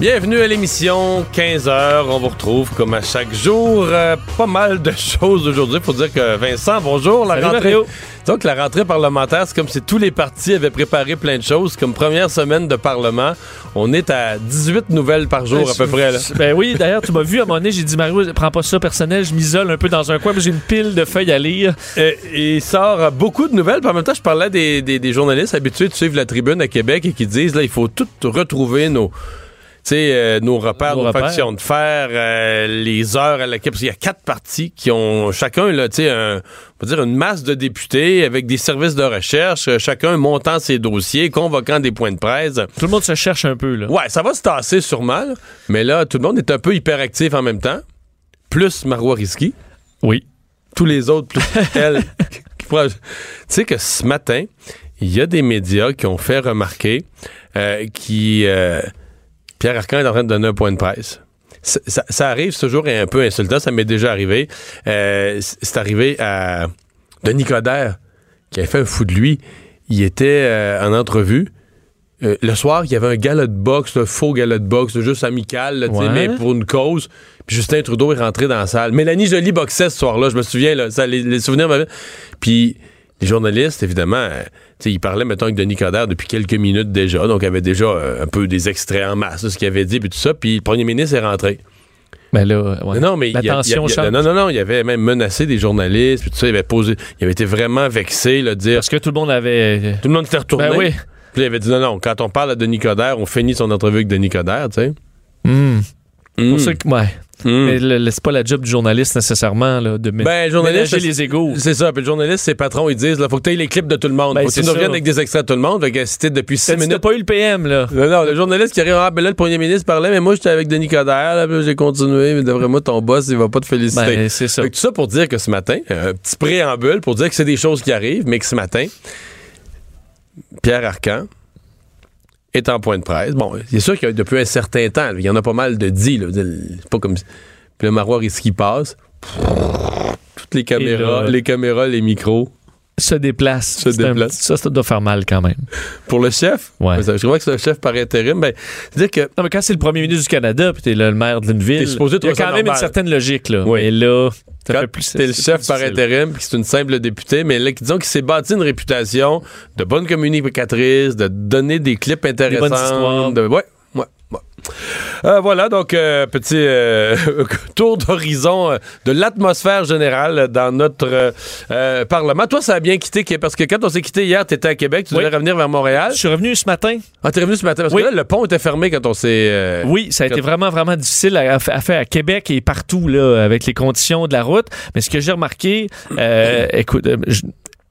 Bienvenue à l'émission 15h. On vous retrouve comme à chaque jour. Pas mal de choses aujourd'hui. Faut dire que Vincent, bonjour. La rentrée. Mario. Donc la rentrée parlementaire, c'est comme si tous les partis avaient préparé plein de choses. Comme première semaine de Parlement, on est à 18 nouvelles par jour à peu près. Là. Ben oui, d'ailleurs, tu m'as vu à un moment donné, j'ai dit Mario, prends pas ça personnel, je m'isole un peu dans un coin, mais j'ai une pile de feuilles à lire. Il sort beaucoup de nouvelles. Puis en même temps, je parlais des journalistes habitués de suivre la Tribune à Québec et qui disent là, il faut tout retrouver nos repères, nos factions de fer, les heures à laquelle... Parce qu'il y a 4 partis qui ont chacun, là, on va dire une masse de députés avec des services de recherche, chacun montant ses dossiers, convoquant des points de presse. Tout le monde se cherche un peu, là. Ouais, ça va se tasser sûrement, là, mais là, tout le monde est un peu hyperactif en même temps. Plus Marwah Rizqy. Oui. Tous les autres, plus elle. Tu sais que ce matin, il y a des médias qui ont fait remarquer Pierre Arcand est en train de donner un point de presse. Ça arrive, c'est toujours un peu insultant, ça m'est déjà arrivé. C'est arrivé à Denis Coderre, qui avait fait un fou de lui. Il était en entrevue. Le soir, il y avait un gala de boxe, un faux gala de boxe, juste amical, là, mais pour une cause. Puis Justin Trudeau est rentré dans la salle. Mélanie Jolie boxait ce soir-là, je me souviens, là, ça, les souvenirs m'avaient... Puis... Les journalistes, évidemment, ils parlaient, mettons, avec Denis Coderre depuis quelques minutes déjà, donc il y avait déjà un peu des extraits en masse, ce qu'il avait dit, puis tout ça, puis le premier ministre est rentré. Ben là, ouais. Non, mais non, il avait même menacé des journalistes, puis tout ça, il avait été vraiment vexé, là, de dire... Parce que tout le monde avait... Tout le monde était retourné. Ben oui. Puis il avait dit, non, quand on parle à Denis Coderre, on finit son entrevue avec Denis Coderre, tu sais. Pour ça que... Ouais. Mais c'est pas la job du journaliste nécessairement là, de ménager les égos. C'est ça, puis le journaliste, ses patrons, ils disent là, faut que t'aies les clips de tout le monde, faut que tu nous reviennes avec des extraits de tout le monde. Fait que c'était depuis 6 minutes. T'as pas eu le PM là. Non, le journaliste qui arrive, là le premier ministre parlait, mais moi j'étais avec Denis Coderre, là, puis j'ai continué, mais d'après moi ton boss il va pas te féliciter. Ben, c'est ça. Fait que tout ça pour dire que ce matin, un petit préambule pour dire que c'est des choses qui arrivent, mais que ce matin, Pierre Arcand est en point de presse. Bon, c'est sûr qu'il y a depuis un certain temps, il y en a pas mal de dits, là. C'est pas comme... Puis le Marwah Rizqy passe. Toutes les caméras, les micros... Se déplacent. Ça doit faire mal quand même. Pour le chef? Ouais. Je crois que c'est un chef par intérim. Ben, c'est-à-dire que... Non, mais quand c'est le premier ministre du Canada, puis t'es le maire d'une ville, il y a quand même une certaine logique, là. Oui. Et là... Ça quand fait plus, t'es le chef par intérim, puis c'est une simple députée, mais là, disons qu'il s'est bâti une réputation de bonne communicatrice, de donner des clips intéressants. Des bonnes histoires. Ouais. Voilà, donc, petit tour d'horizon de l'atmosphère générale dans notre Parlement. Toi, ça a bien quitté, parce que quand on s'est quitté hier, t'étais à Québec, tu devais revenir vers Montréal. Je suis revenu ce matin. Ah, t'es revenu ce matin, parce que là, le pont était fermé quand on s'est... ça a été vraiment, vraiment difficile à faire à Québec et partout, là, avec les conditions de la route. Mais ce que j'ai remarqué,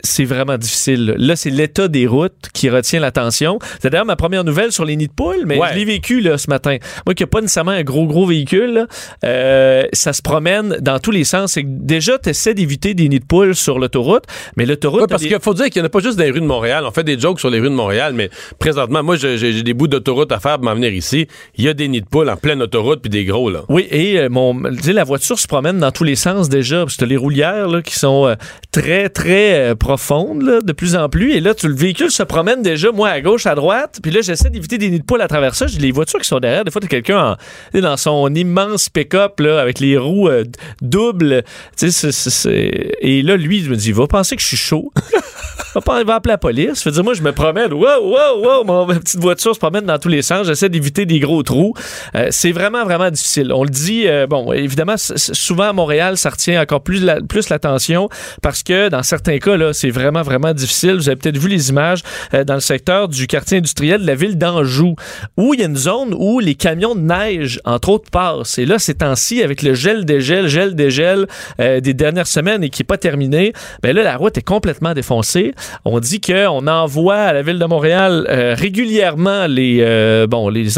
c'est vraiment difficile. Là, c'est l'état des routes qui retient l'attention. C'est d'ailleurs ma première nouvelle sur les nids de poules, mais je l'ai vécu là, ce matin. Moi, qui n'ai pas nécessairement un gros véhicule, là, ça se promène dans tous les sens. C'est que déjà, tu essaies d'éviter des nids de poules sur l'autoroute, mais l'autoroute... Oui, parce qu'il faut dire qu'il n'y en a pas juste dans les rues de Montréal. On fait des jokes sur les rues de Montréal, mais présentement, moi, j'ai des bouts d'autoroute à faire pour m'en venir ici. Il y a des nids de poules en pleine autoroute, puis des gros, là. Oui, et la voiture se promène dans tous les sens déjà, parce que les roulières là, qui sont très, très... profonde, là, de plus en plus. Et là, le véhicule se promène déjà, moi, à gauche, à droite. Puis là, j'essaie d'éviter des nids de poules à travers ça. J'ai les voitures qui sont derrière. Des fois, t'as quelqu'un dans son immense pick-up, là, avec les roues doubles. Et là, lui, il me dit, va penser que je suis chaud. Il va appeler la police. Je veux dire, moi, je me promène. Ma petite voiture se promène dans tous les sens. J'essaie d'éviter des gros trous. C'est vraiment, vraiment difficile. On le dit, évidemment, souvent à Montréal, ça retient encore plus l'attention parce que dans certains cas, là, c'est vraiment, vraiment difficile. Vous avez peut-être vu les images dans le secteur du quartier industriel de la ville d'Anjou, où il y a une zone où les camions de neige, entre autres, passent. Et là, ces temps-ci, avec le gel des dernières semaines et qui n'est pas terminé, bien là, la route est complètement défoncée. On dit qu'on envoie à la Ville de Montréal régulièrement les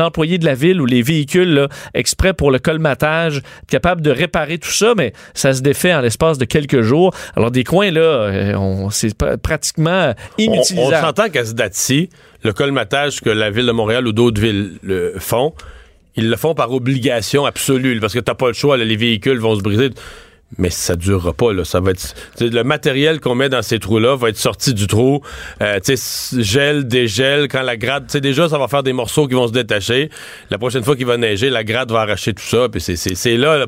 employés de la Ville ou les véhicules là, exprès pour le colmatage, capables de réparer tout ça, mais ça se défait en l'espace de quelques jours. Alors, des coins, là, c'est pratiquement inutilisable. On s'entend qu'à ce date-ci, le colmatage que la Ville de Montréal ou d'autres villes font, ils le font par obligation absolue, parce que t'as pas le choix, là, les véhicules vont se briser... Mais ça durera pas, là. Ça va être... Le matériel qu'on met dans ces trous-là va être sorti du trou. Gel, dégel, quand la grade... Déjà, ça va faire des morceaux qui vont se détacher. La prochaine fois qu'il va neiger, la grade va arracher tout ça. Puis c'est là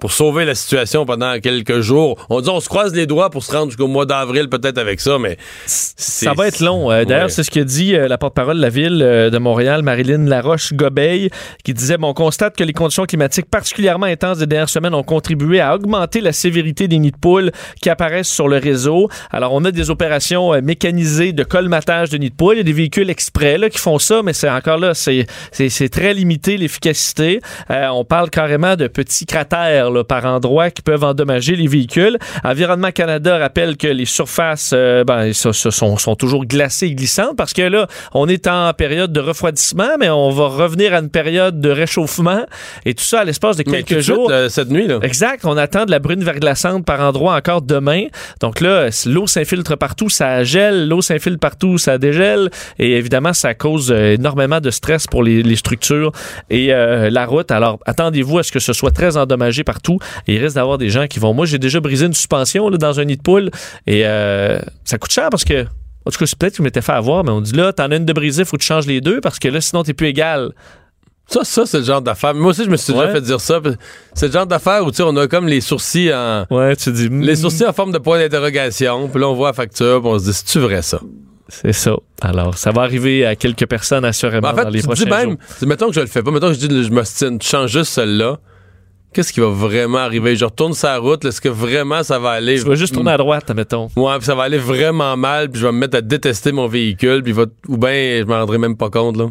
pour sauver la situation pendant quelques jours. On dit on se croise les doigts pour se rendre jusqu'au mois d'avril peut-être avec ça, mais... Ça va être long. D'ailleurs, ouais. C'est ce que dit la porte-parole de la Ville de Montréal, Marilyne Laroche-Corbeil, qui disait, on constate que les conditions climatiques particulièrement intenses des dernières semaines ont contribué à augmenter la sévérité des nids de poules qui apparaissent sur le réseau. Alors, on a des opérations mécanisées de colmatage de nids de poules. Il y a des véhicules exprès là, qui font ça, mais c'est encore là, c'est très limité l'efficacité. On parle carrément de petits cratères là, par endroits qui peuvent endommager les véhicules. Environnement Canada rappelle que les surfaces sont toujours glacées et glissantes parce que là, on est en période de refroidissement, mais on va revenir à une période de réchauffement et tout ça à l'espace de quelques jours. Cette nuit, là. Exact. On attend de la brune verglaçante par endroits encore demain. Donc là, l'eau s'infiltre partout, ça gèle. L'eau s'infiltre partout, ça dégèle. Et évidemment, ça cause énormément de stress pour les structures et la route. Alors, attendez-vous à ce que ce soit très endommagé par tout. Et il risque d'avoir des gens qui vont... Moi, j'ai déjà brisé une suspension là, dans un nid de poule et ça coûte cher parce que... En tout cas, c'est peut-être que je m'étais fait avoir, mais on dit là, t'en as une de brisée, faut que tu changes les deux parce que là, sinon, t'es plus égal. Ça, c'est le genre d'affaire. Moi aussi, je me suis déjà fait dire ça. C'est le genre d'affaire où, on a comme les sourcils en... Ouais, tu dis... Les sourcils en forme de point d'interrogation. Puis là, on voit la facture, puis on se dit, c'est-tu vrai, ça? C'est ça. Alors, ça va arriver à quelques personnes, assurément, dans les prochains jours. En fait, tu dis même... Mettons que je le fais pas. Mettons que je dis, je m'ostine, tu changes juste celle-là. Qu'est-ce qui va vraiment arriver? Je retourne sur la route, là, est-ce que vraiment ça va aller? Je vais juste tourner à droite, admettons. Ouais, puis ça va aller vraiment mal, puis je vais me mettre à détester mon véhicule, puis ou bien je m'en rendrai même pas compte, là.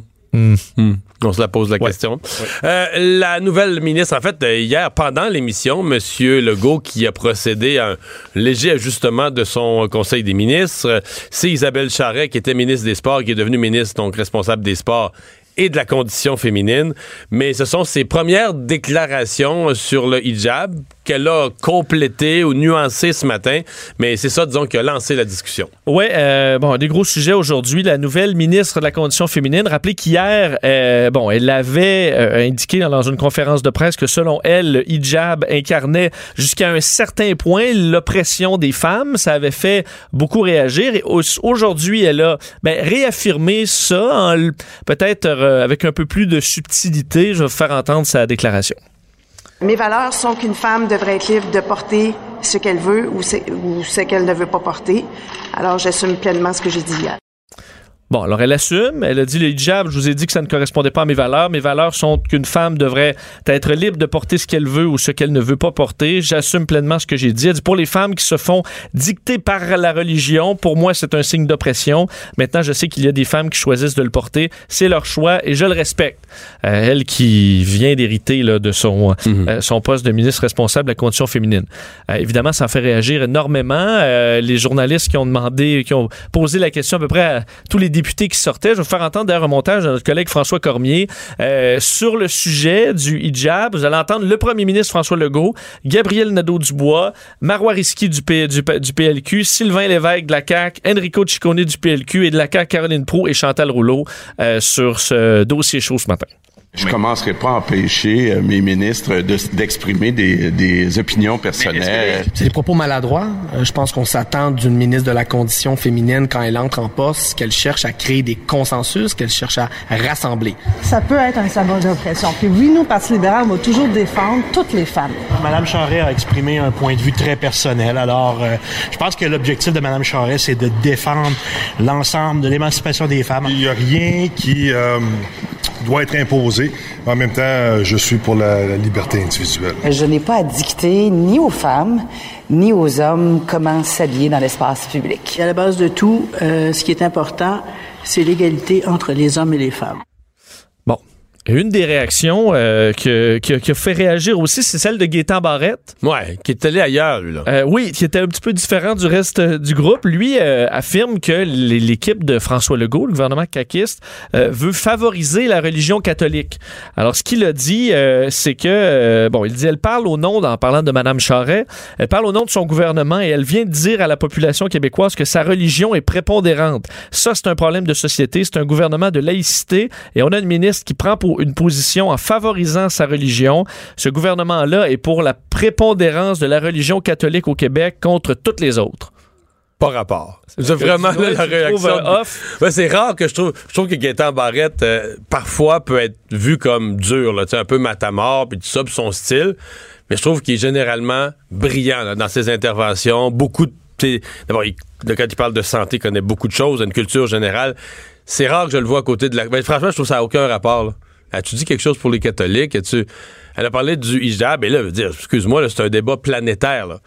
On se la pose la question. Ouais. La nouvelle ministre, en fait, hier, pendant l'émission, M. Legault, qui a procédé à un léger ajustement de son conseil des ministres, c'est Isabelle Charest, qui était ministre des Sports, qui est devenue ministre, donc responsable des Sports et de la condition féminine, mais ce sont ses premières déclarations sur le hijab qu'elle a complétées ou nuancées ce matin, mais c'est ça, disons, qui a lancé la discussion. Oui, des gros sujets aujourd'hui. La nouvelle ministre de la Condition féminine, rappelez qu'hier, elle avait indiqué dans une conférence de presse que selon elle, le hijab incarnait jusqu'à un certain point l'oppression des femmes. Ça avait fait beaucoup réagir et aujourd'hui, elle a réaffirmé ça, peut-être avec un peu plus de subtilité. Je vais vous faire entendre sa déclaration. Mes valeurs sont qu'une femme devrait être libre de porter ce qu'elle veut ou ce qu'elle ne veut pas porter. Alors, j'assume pleinement ce que j'ai dit hier. Bon, alors elle assume, elle a dit le hijab, je vous ai dit que ça ne correspondait pas à mes valeurs. Mes valeurs sont qu'une femme devrait être libre de porter ce qu'elle veut ou ce qu'elle ne veut pas porter. J'assume pleinement ce que j'ai dit. Elle dit, pour les femmes qui se font dicter par la religion, pour moi c'est un signe d'oppression. Maintenant je sais qu'il y a des femmes qui choisissent de le porter, c'est leur choix et je le respecte. Elle qui vient d'hériter là, de son poste de ministre responsable de la condition féminine. Évidemment ça fait réagir énormément. Les journalistes qui ont posé la question à peu près à tous les députés qui sortaient. Je vais vous faire entendre d'ailleurs un montage de notre collègue François Cormier sur le sujet du hijab. Vous allez entendre le premier ministre François Legault, Gabriel Nadeau-Dubois, Marwah Rizqy du PLQ, Sylvain Lévesque de la CAQ, Enrico Ciccone du PLQ et de la CAQ, Caroline Proulx et Chantal Rouleau sur ce dossier chaud ce matin. Je ne commencerai pas à empêcher mes ministres d'exprimer des opinions personnelles. C'est des propos maladroits. Je pense qu'on s'attend d'une ministre de la Condition féminine, quand elle entre en poste, qu'elle cherche à créer des consensus, qu'elle cherche à rassembler. Ça peut être un symbole d'oppression. Puis oui, nous, Parti libéral, on va toujours défendre toutes les femmes. Madame Charest a exprimé un point de vue très personnel. Alors, je pense que l'objectif de Madame Charest, c'est de défendre l'ensemble de l'émancipation des femmes. Il n'y a rien qui doit être imposé. En même temps, je suis pour la liberté individuelle. Je n'ai pas à dicter ni aux femmes, ni aux hommes comment s'habiller dans l'espace public. À la base de tout, ce qui est important, c'est l'égalité entre les hommes et les femmes. Bon. Une des réactions qui a fait réagir aussi, c'est celle de Gaétan Barrette. Ouais, qui est allé ailleurs, là. Oui, qui était un petit peu différent du reste du groupe. Lui affirme que l'équipe de François Legault, le gouvernement caquiste, veut favoriser la religion catholique. Alors, ce qu'il a dit, c'est que... il dit, elle parle au nom, en parlant de Mme Charest, elle parle au nom de son gouvernement et elle vient de dire à la population québécoise que sa religion est prépondérante. Ça, c'est un problème de société. C'est un gouvernement de laïcité et on a une ministre qui prend pour une position en favorisant sa religion. Ce gouvernement-là est pour la prépondérance de la religion catholique au Québec contre toutes les autres. Pas rapport. C'est vraiment là, la réaction. Ben, c'est rare que je trouve que Gaétan Barrette parfois peut être vu comme dur, là, un peu matamor, puis tout ça, puis son style. Mais je trouve qu'il est généralement brillant là, dans ses interventions. Beaucoup de... D'abord, quand il parle de santé, il connaît beaucoup de choses, une culture générale. C'est rare que je le vois à côté de la... Ben, franchement, je trouve que ça n'a aucun rapport, là. As-tu dit quelque chose pour les catholiques? Elle a parlé du hijab, et là, je veux dire, excuse-moi, là, c'est un débat planétaire, là.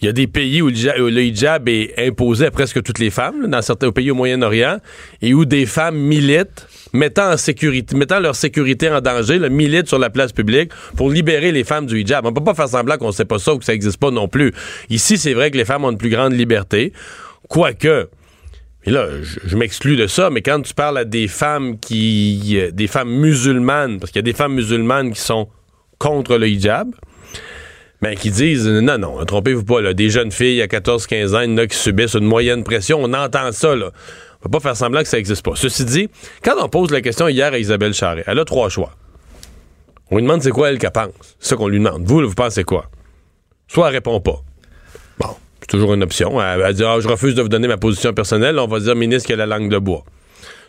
Il y a des pays où le hijab est imposé à presque toutes les femmes, là, dans certains pays au Moyen-Orient, et où des femmes militent, mettant leur sécurité en danger, là, militent sur la place publique pour libérer les femmes du hijab. On peut pas faire semblant qu'on sait pas ça ou que ça existe pas non plus. Ici, c'est vrai que les femmes ont une plus grande liberté, quoique... Et là, je m'exclus de ça, mais quand tu parles à des femmes des femmes musulmanes, parce qu'il y a des femmes musulmanes qui sont contre le hijab, ben, qui disent, non, trompez-vous pas, là, des jeunes filles à 14-15 ans, il y en a qui subissent une moyenne pression, on entend ça, là. On peut pas faire semblant que ça existe pas. Ceci dit, quand on pose la question hier à Isabelle Charest, elle a trois choix. On lui demande c'est quoi elle qu'elle pense. C'est ça qu'on lui demande. Vous, là, vous pensez quoi? Soit elle répond pas. Bon. Toujours une option. Elle dit, je refuse de vous donner ma position personnelle. On va dire, ministre, qu'elle a la langue de bois.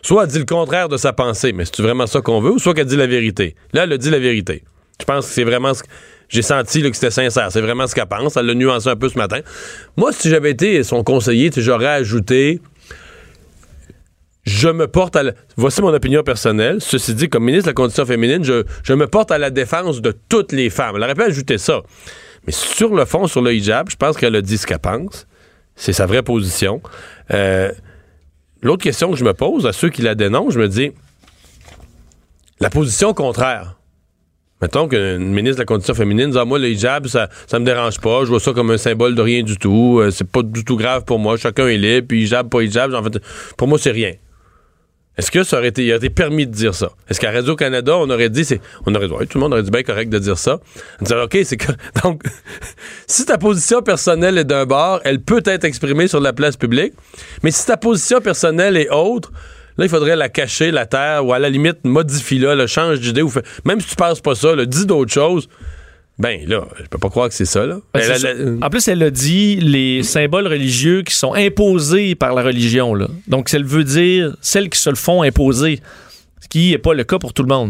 Soit elle dit le contraire de sa pensée, mais c'est-tu vraiment ça qu'on veut? Ou soit qu'elle dit la vérité. Là, elle a dit la vérité. Je pense que c'est vraiment ce que... J'ai senti là, que c'était sincère. C'est vraiment ce qu'elle pense. Elle l'a nuancé un peu ce matin. Moi, si j'avais été son conseiller, j'aurais ajouté... Je me porte à la... Voici mon opinion personnelle. Ceci dit, comme ministre de la Condition féminine, je me porte à la défense de toutes les femmes. Elle aurait pu ajouter ça. Mais sur le fond, sur le hijab, je pense qu'elle a dit ce qu'elle pense. C'est sa vraie position. L'autre question que je me pose à ceux qui la dénoncent, je me dis, la position contraire. Mettons qu'une ministre de la Condition féminine dit « Ah, moi, le hijab, ça me dérange pas. Je vois ça comme un symbole de rien du tout. C'est pas du tout grave pour moi. Chacun est libre. Puis hijab, pas hijab. En fait, pour moi, c'est rien. » Est-ce que il aurait été permis de dire ça? Est-ce qu'à Radio-Canada, on aurait dit... tout le monde aurait dit bien correct de dire ça. On dirait, OK, c'est correct. Donc, si ta position personnelle est d'un bord, elle peut être exprimée sur la place publique. Mais si ta position personnelle est autre, là, il faudrait la cacher, la taire, ou à la limite, modifie-la, change d'idée. Même si tu penses pas ça, dis d'autres choses. Ben là, je peux pas croire que c'est ça, là. En plus, elle a dit les symboles religieux qui sont imposés par la religion, là. Donc, elle veut dire celles qui se le font imposer, ce qui n'est pas le cas pour tout le monde.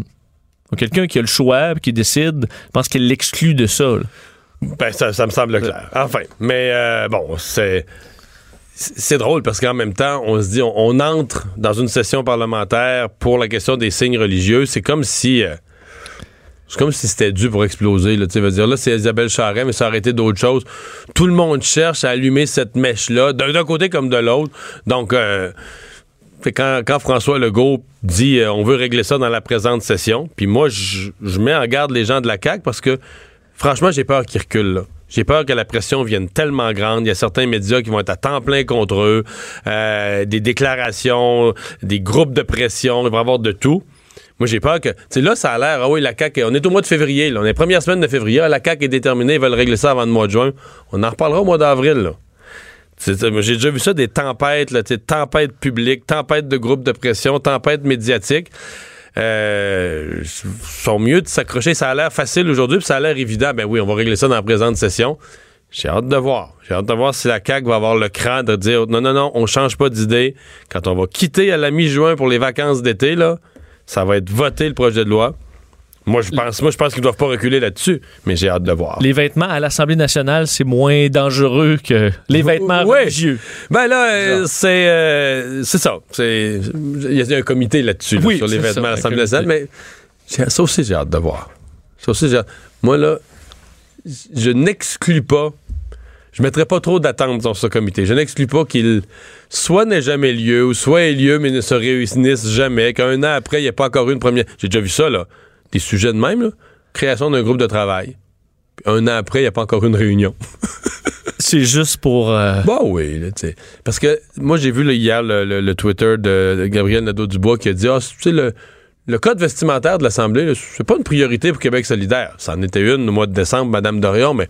Donc, quelqu'un qui a le choix, qui décide, je pense qu'elle l'exclut de ça, là. Ben, ça me semble clair. Enfin, mais c'est drôle parce qu'en même temps, on se dit, on entre dans une session parlementaire pour la question des signes religieux. C'est comme si... C'est comme si c'était dû pour exploser. Là, c'est Isabelle Charest, mais ça aurait été d'autres choses. Tout le monde cherche à allumer cette mèche-là, d'un côté comme de l'autre. Donc, quand François Legault dit on veut régler ça dans la présente session, puis moi, je mets en garde les gens de la CAQ parce que, franchement, j'ai peur qu'ils reculent, là. J'ai peur que la pression vienne tellement grande. Il y a certains médias qui vont être à temps plein contre eux, des déclarations, des groupes de pression, il va y avoir de tout. Moi, j'ai peur que... Là, ça a l'air... Ah oui, la CAQ... On est au mois de février, là. On est la première semaine de février. La CAQ est déterminée. Ils veulent régler ça avant le mois de juin. On en reparlera au mois d'avril, là. J'ai déjà vu ça, des tempêtes, là. Tempêtes publiques, tempêtes de groupes de pression, tempêtes médiatiques. sont mieux de s'accrocher. Ça a l'air facile aujourd'hui, puis ça a l'air évident. Ben oui, on va régler ça dans la présente session. J'ai hâte de voir. J'ai hâte de voir si la CAQ va avoir le cran de dire non, non, non, on change pas d'idée. Quand on va quitter à la mi-juin pour les vacances d'été, là, ça va être voté le projet de loi. Moi, je pense qu'ils ne doivent pas reculer là-dessus, mais j'ai hâte de voir. Les vêtements à l'Assemblée nationale, c'est moins dangereux que les vêtements religieux. Ben là, c'est ça. Il y a un comité là-dessus, là, oui, sur les vêtements à l'Assemblée nationale, mais ça aussi, j'ai hâte de voir. Ça aussi, moi, là, je n'exclus pas, je ne mettrai pas trop d'attente dans ce comité. Je n'exclus pas qu'il soit n'ait jamais lieu, ou soit ait lieu, mais ne se réunissent jamais, qu'un an après, il n'y ait pas encore eu une première... J'ai déjà vu ça, là. Des sujets de même, là. Création d'un groupe de travail. Puis un an après, il n'y a pas encore une réunion. C'est juste pour... Bah oui, là, tu sais. Parce que moi, j'ai vu là, hier le Twitter de Gabriel Nadeau-Dubois qui a dit, tu sais, le code vestimentaire de l'Assemblée, là, c'est pas une priorité pour Québec solidaire. Ça en était une au mois de décembre, Mme Dorion, mais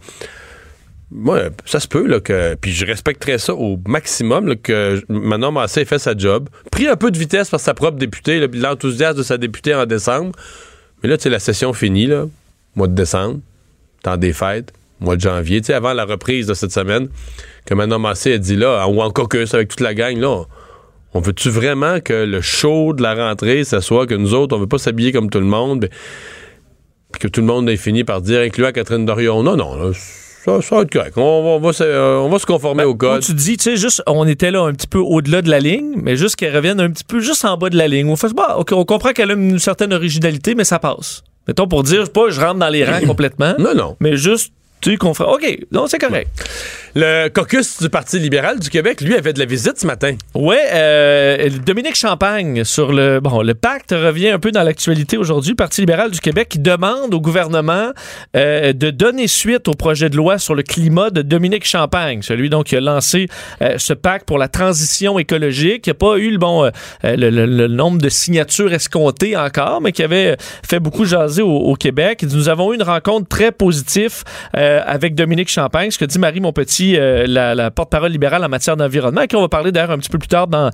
moi, ça se peut, là, que... Puis je respecterais ça au maximum, là, que Manon Massé fait sa job. Pris un peu de vitesse par sa propre députée, là, puis l'enthousiasme de sa députée en décembre. Mais là, tu sais, la session finie, là, mois de décembre, temps des fêtes, mois de janvier, tu sais, avant la reprise de cette semaine, que Manon Massé a dit là, ou en caucus avec toute la gang, là, on veut-tu vraiment que le show de la rentrée, ça soit que nous autres, on veut pas s'habiller comme tout le monde, puis que tout le monde ait fini par dire, incluant Catherine Dorion, non, non, là, ça va être correct. On va se conformer au code. Tu dis, tu sais, juste, on était là un petit peu au-delà de la ligne, mais juste qu'elle revienne un petit peu juste en bas de la ligne. On fait, bah, okay, on comprend qu'elle a une certaine originalité, mais ça passe. Mettons, pour dire, pas je rentre dans les rangs complètement. Non, non. Mais juste, tu comprends. OK, non, c'est correct. Ouais. Le caucus du Parti libéral du Québec, lui, avait de la visite ce matin. Oui, Dominic Champagne sur le... Bon, le pacte revient un peu dans l'actualité aujourd'hui. Le Parti libéral du Québec qui demande au gouvernement de donner suite au projet de loi sur le climat de Dominic Champagne, celui donc qui a lancé ce pacte pour la transition écologique, qui n'a pas eu le nombre de signatures escomptées encore, mais qui avait fait beaucoup jaser au Québec. Nous avons eu une rencontre très positive avec Dominic Champagne, ce que dit Marie-Montpetit, la porte-parole libérale en matière d'environnement, à qui on va parler d'ailleurs un petit peu plus tard dans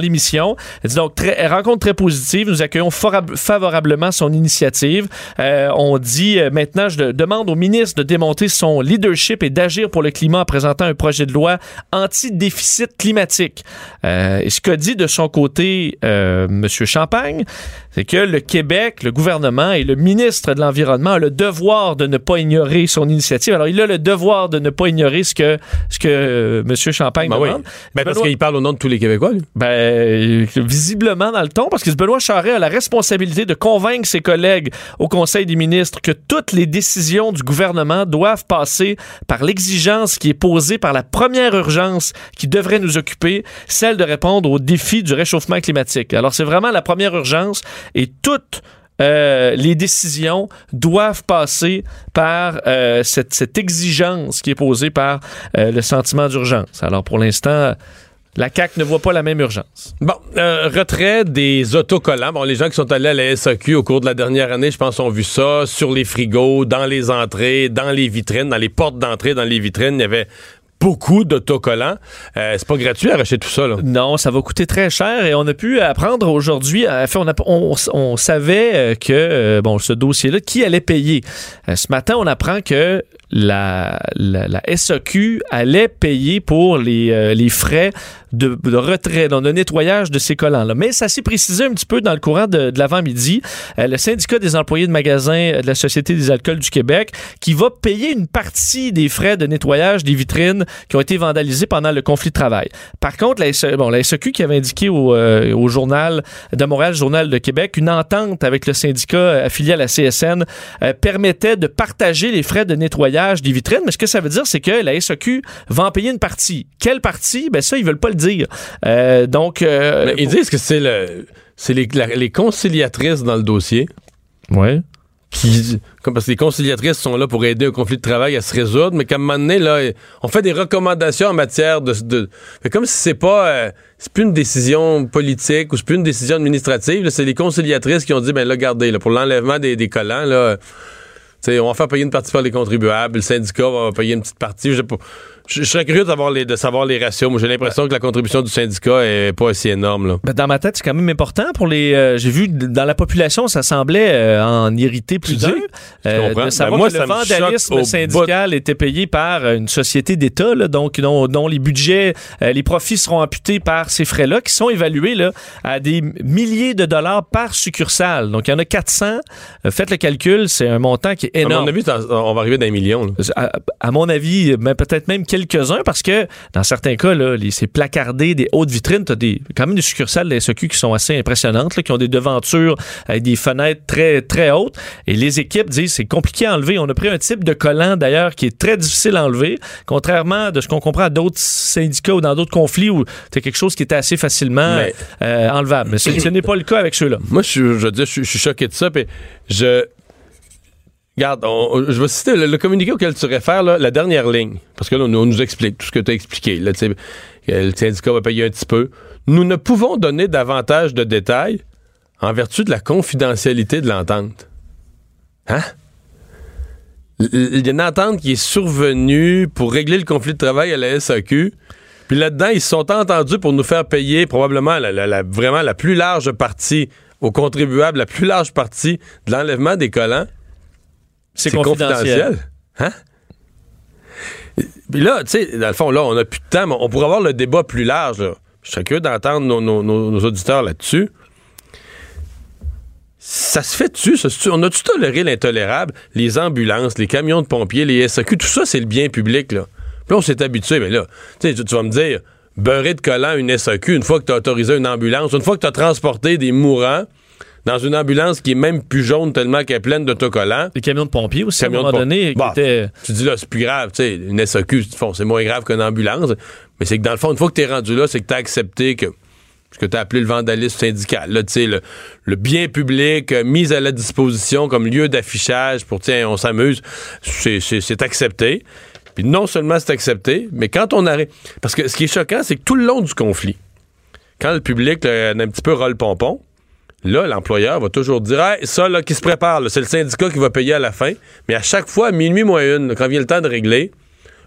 l'émission. Elle dit donc, rencontre très positive, nous accueillons favorablement son initiative. On dit maintenant, je demande au ministre de démontrer son leadership et d'agir pour le climat en présentant un projet de loi anti-déficit climatique. Et ce que dit de son côté M. Champagne, c'est que le Québec, le gouvernement et le ministre de l'Environnement ont le devoir de ne pas ignorer son initiative. Alors, il a le devoir de ne pas ignorer ce que M. Champagne demande. Oui. Parce qu'il parle au nom de tous les Québécois, lui. Ben, visiblement dans le ton, parce que Benoît Charest a la responsabilité de convaincre ses collègues au Conseil des ministres que toutes les décisions du gouvernement doivent passer par l'exigence qui est posée par la première urgence qui devrait nous occuper, celle de répondre aux défis du réchauffement climatique. Alors, c'est vraiment la première urgence et toutes les décisions doivent passer par cette exigence qui est posée par le sentiment d'urgence. Alors, pour l'instant, la CAQ ne voit pas la même urgence. Bon, retrait des autocollants. Bon, les gens qui sont allés à la SAQ au cours de la dernière année, je pense, ont vu ça sur les frigos, dans les entrées, dans les vitrines, dans les portes d'entrée, dans les vitrines. Il y avait beaucoup d'autocollants. C'est pas gratuit à racheter tout ça, là. Non, ça va coûter très cher et on a pu apprendre aujourd'hui, en fait, on savait que, ce dossier-là, qui allait payer. Ce matin, on apprend que la SAQ allait payer pour les frais de retrait, donc de nettoyage de ces collants-là. Mais ça s'est précisé un petit peu dans le courant de l'avant-midi. Le syndicat des employés de magasins de la Société des alcools du Québec qui va payer une partie des frais de nettoyage des vitrines qui ont été vandalisées pendant le conflit de travail. Par contre, la SAQ qui avait indiqué au Journal de Montréal, Journal de Québec, une entente avec le syndicat affilié à la CSN permettait de partager les frais de nettoyage des vitrines. Mais ce que ça veut dire, c'est que la SAQ va en payer une partie. Quelle partie? Ben ça, ils veulent pas le dire. Ils disent que c'est les conciliatrices dans le dossier. Ouais. Parce que les conciliatrices sont là pour aider au conflit de travail à se résoudre, mais qu'à un moment donné, là, on fait des recommandations en matière de comme si c'est plus une décision politique ou c'est plus une décision administrative, là, c'est les conciliatrices qui ont dit, ben là, regardez, là, pour l'enlèvement des collants, là, on va faire payer une partie par les contribuables, le syndicat va payer une petite partie. Je serais curieux de savoir les ratios. Moi, j'ai l'impression que la contribution du syndicat est pas aussi énorme. Là. Ben dans ma tête, c'est quand même important pour les. J'ai vu dans la population, ça semblait en irriter plus d'un. De savoir que le vandalisme syndical était payé par une société d'État, là, donc dont les budgets, les profits seront amputés par ces frais-là, qui sont évalués là, à des milliers de dollars par succursale. Donc, il y en a 400. Faites le calcul, c'est un montant qui est énorme. À mon avis, on va arriver dans les millions. À mon avis, mais peut-être même quelques-uns, parce que dans certains cas, là, c'est placardé des hautes vitrines. Tu as quand même des succursales de la SAQ qui sont assez impressionnantes, là, qui ont des devantures avec des fenêtres très, très hautes. Et les équipes disent c'est compliqué à enlever. On a pris un type de collant, d'ailleurs, qui est très difficile à enlever, contrairement de ce qu'on comprend à d'autres syndicats ou dans d'autres conflits où c'est quelque chose qui était assez facilement enlevable. Mais ce n'est pas le cas avec ceux-là. Moi, je suis choqué de ça. Puis Regarde, je vais citer le communiqué auquel tu réfères, là, la dernière ligne, parce que là, on nous explique tout ce que tu as expliqué. Là, le syndicat va payer un petit peu. Nous ne pouvons donner davantage de détails en vertu de la confidentialité de l'entente. Hein? Il y a une entente qui est survenue pour régler le conflit de travail à la SAQ. Puis là-dedans, ils se sont entendus pour nous faire payer probablement vraiment la plus large partie aux contribuables, la plus large partie de l'enlèvement des collants. C'est confidentiel. Hein? Puis là, tu sais, dans le fond, là, on n'a plus de temps, mais on pourrait avoir le débat plus large. Là. Je serais curieux d'entendre nos auditeurs là-dessus. Ça se fait-tu? On a-tu toléré l'intolérable? Les ambulances, les camions de pompiers, les SAQ, tout ça, c'est le bien public. Là. Puis on s'est habitué, mais là, tu vas me dire, beurrer de collant une SAQ, une fois que tu as autorisé une ambulance, une fois que tu as transporté des mourants, dans une ambulance qui est même plus jaune tellement qu'elle est pleine d'autocollants. Les camions de pompiers aussi, à un moment donné. Bah, tu dis là, c'est plus grave, tu sais, une SAQ, c'est moins grave qu'une ambulance. Mais c'est que dans le fond, une fois que t'es rendu là, c'est que t'as accepté ce que t'as appelé le vandalisme syndical. Là, tu sais, le bien public mis à la disposition comme lieu d'affichage pour, tiens, on s'amuse, c'est accepté. Puis non seulement c'est accepté, mais quand on arrête... Parce que ce qui est choquant, c'est que tout le long du conflit, quand le public là, un petit peu roule pompon, là, l'employeur va toujours dire hey, ça, là, qui se prépare, là, c'est le syndicat qui va payer à la fin. Mais à chaque fois, à minuit moins une, là, quand vient le temps de régler,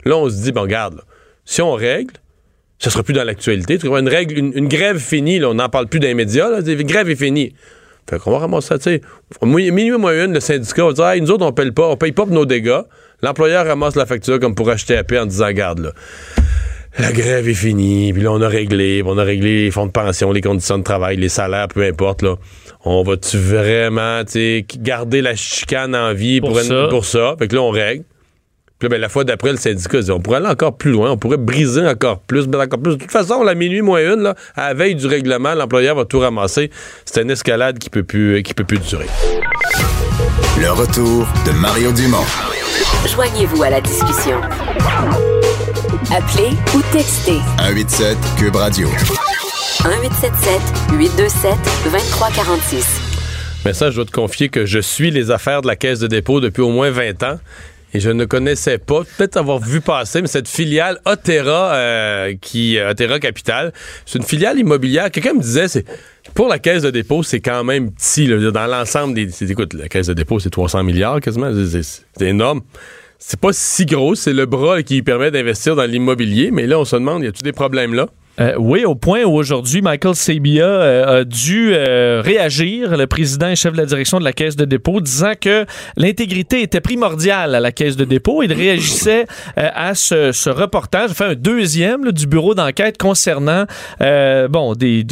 là, on se dit bon, regarde, là, si on règle, ça sera plus dans l'actualité. Une grève finie, là, on n'en parle plus dans les médias, là, une grève est finie. Fait qu'on va ramasser ça, tu sais. Minuit moins une, le syndicat va dire hey, nous autres, on paye pas pour nos dégâts. L'employeur ramasse la facture comme pour acheter à paix en disant regarde, là. La grève est finie, puis là, on a réglé les fonds de pension, les conditions de travail, les salaires, peu importe, là. On va-tu vraiment, garder la chicane en vie pour ça? Fait que là, on règle. Puis là, ben, la fois d'après, le syndicat dit, on pourrait aller encore plus loin, on pourrait briser encore plus. De toute façon, la minuit moins une, là, à la veille du règlement, l'employeur va tout ramasser. C'est une escalade qui peut plus durer. Le retour de Mario Dumont. Joignez-vous à la discussion. Appelez ou textez. 187 Cube Radio. 1877-827-2346. Mais ça, je dois te confier que je suis les affaires de la Caisse de dépôt depuis au moins 20 ans et je ne connaissais pas, peut-être avoir vu passer, mais cette filiale Otéra Capital, c'est une filiale immobilière. Quelqu'un me disait, pour la Caisse de dépôt, c'est quand même petit. Là, dans l'ensemble écoute, la Caisse de dépôt, c'est 300 milliards quasiment. C'est énorme. C'est pas si gros, c'est le bras qui permet d'investir dans l'immobilier, mais là, on se demande, y a-t-il des problèmes là? Oui, au point où aujourd'hui, Michael Sabia a dû réagir, le président et chef de la direction de la Caisse de dépôt, disant que l'intégrité était primordiale à la Caisse de dépôt. Il réagissait à ce reportage, enfin un deuxième là, du bureau d'enquête concernant des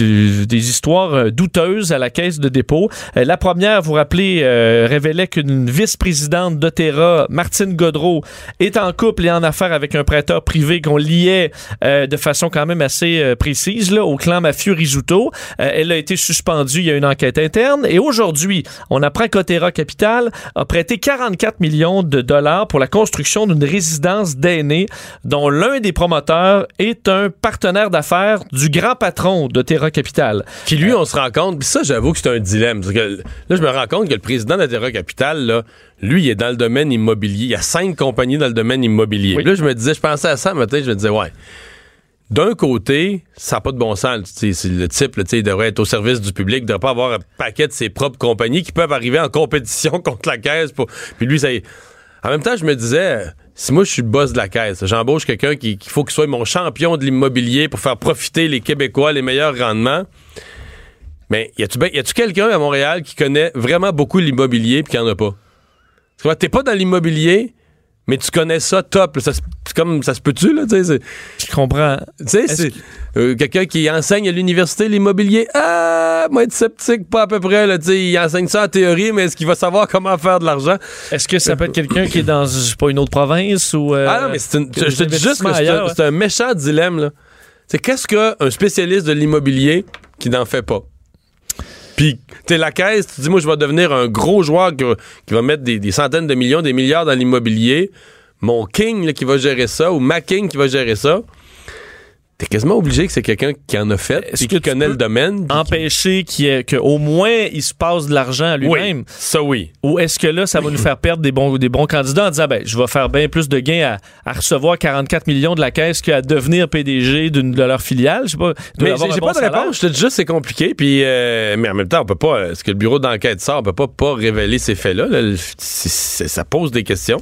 histoires douteuses à la Caisse de dépôt. La première, vous rappelez, révélait qu'une vice-présidente d'Otéra, Martine Godreau, est en couple et en affaires avec un prêteur privé qu'on liait de façon quand même assez précise là, au clan mafieux Risuto. Elle a été suspendue, il y a une enquête interne et aujourd'hui, on apprend qu'Otéra Capital a prêté 44 millions de dollars pour la construction d'une résidence d'aînés dont l'un des promoteurs est un partenaire d'affaires du grand patron d'Otéra Capital. Qui lui, on se rend compte, puis ça j'avoue que c'est un dilemme. Parce que, là, je me rends compte que le président d'Otéra Capital, là, lui, il est dans le domaine immobilier. Il y a 5 compagnies dans le domaine immobilier. Oui. Là, je me disais, je pensais à ça, mais je me disais, ouais. d'un côté, ça n'a pas de bon sens. C'est le type, là, il devrait être au service du public, il ne devrait pas avoir un paquet de ses propres compagnies qui peuvent arriver en compétition contre la caisse. Pour... Puis lui, ça... En même temps, je me disais, si moi je suis le boss de la caisse, j'embauche quelqu'un qui faut qu'il soit mon champion de l'immobilier pour faire profiter les Québécois les meilleurs rendements. Mais y a-tu quelqu'un à Montréal qui connaît vraiment beaucoup l'immobilier et qui n'en a pas? Tu vois, t'es pas dans l'immobilier, mais tu connais ça top. Ça, c'est comme, ça se peut-tu, là? Je comprends. Tu sais, c'est quelqu'un qui enseigne à l'université l'immobilier. Ah, moi, être sceptique, pas à peu près. Là, il enseigne ça en théorie, mais est-ce qu'il va savoir comment faire de l'argent? Est-ce que ça peut être quelqu'un qui est dans, je sais pas, une autre province? Ou, ah non, mais je te dis juste que c'est un méchant dilemme, là. C'est qu'est-ce qu'un spécialiste de l'immobilier qui n'en fait pas? Puis, tu sais, la caisse, tu dis, moi, je vais devenir un gros joueur qui va mettre des centaines de millions, des milliards dans l'immobilier. Mon king, là, qui va gérer ça, ou ma king qui va gérer ça. T'es quasiment obligé que c'est quelqu'un qui en a fait, et qui connaît le domaine. Empêcher qu'au moins, il se passe de l'argent à lui-même. Oui, ça oui. Ou est-ce que là, ça va nous faire perdre des bons candidats en disant, ben, je vais faire bien plus de gains à recevoir 44 millions de la caisse qu'à devenir PDG de leur filiale? Je sais pas. Mais j'ai pas de réponse. Je te dis juste, c'est compliqué. Puis, mais en même temps, on peut pas, est-ce que le bureau d'enquête sort, on peut pas révéler ces faits-là. Là, ça pose des questions.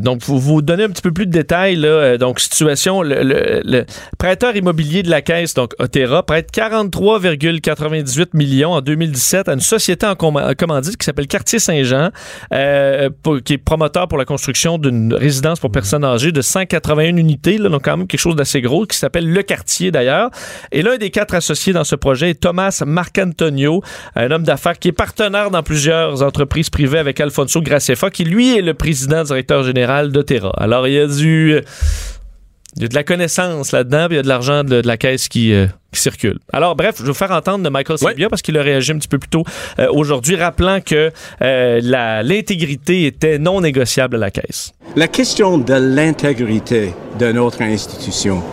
Donc, vous donner un petit peu plus de détails, là. Donc, situation, le prêteur immobilier de la Caisse, donc Otéra, prête 43,98 millions en 2017 à une société en commandite qui s'appelle Quartier Saint-Jean, qui est promoteur pour la construction d'une résidence pour personnes âgées de 181 unités, là, donc quand même quelque chose d'assez gros, qui s'appelle Le Quartier, d'ailleurs. Et l'un des quatre associés dans ce projet est Thomas Marcantonio, un homme d'affaires qui est partenaire dans plusieurs entreprises privées avec Alfonso Gracefa, qui, lui, est le président-directeur général d'Otéra. Alors, il y a de la connaissance là-dedans, puis il y a de l'argent de la caisse qui circule. Alors, bref, je vais vous faire entendre de Michael Sabia, parce qu'il a réagi un petit peu plus tôt aujourd'hui, rappelant que l'intégrité était non négociable à la caisse. La question de l'intégrité de notre institution,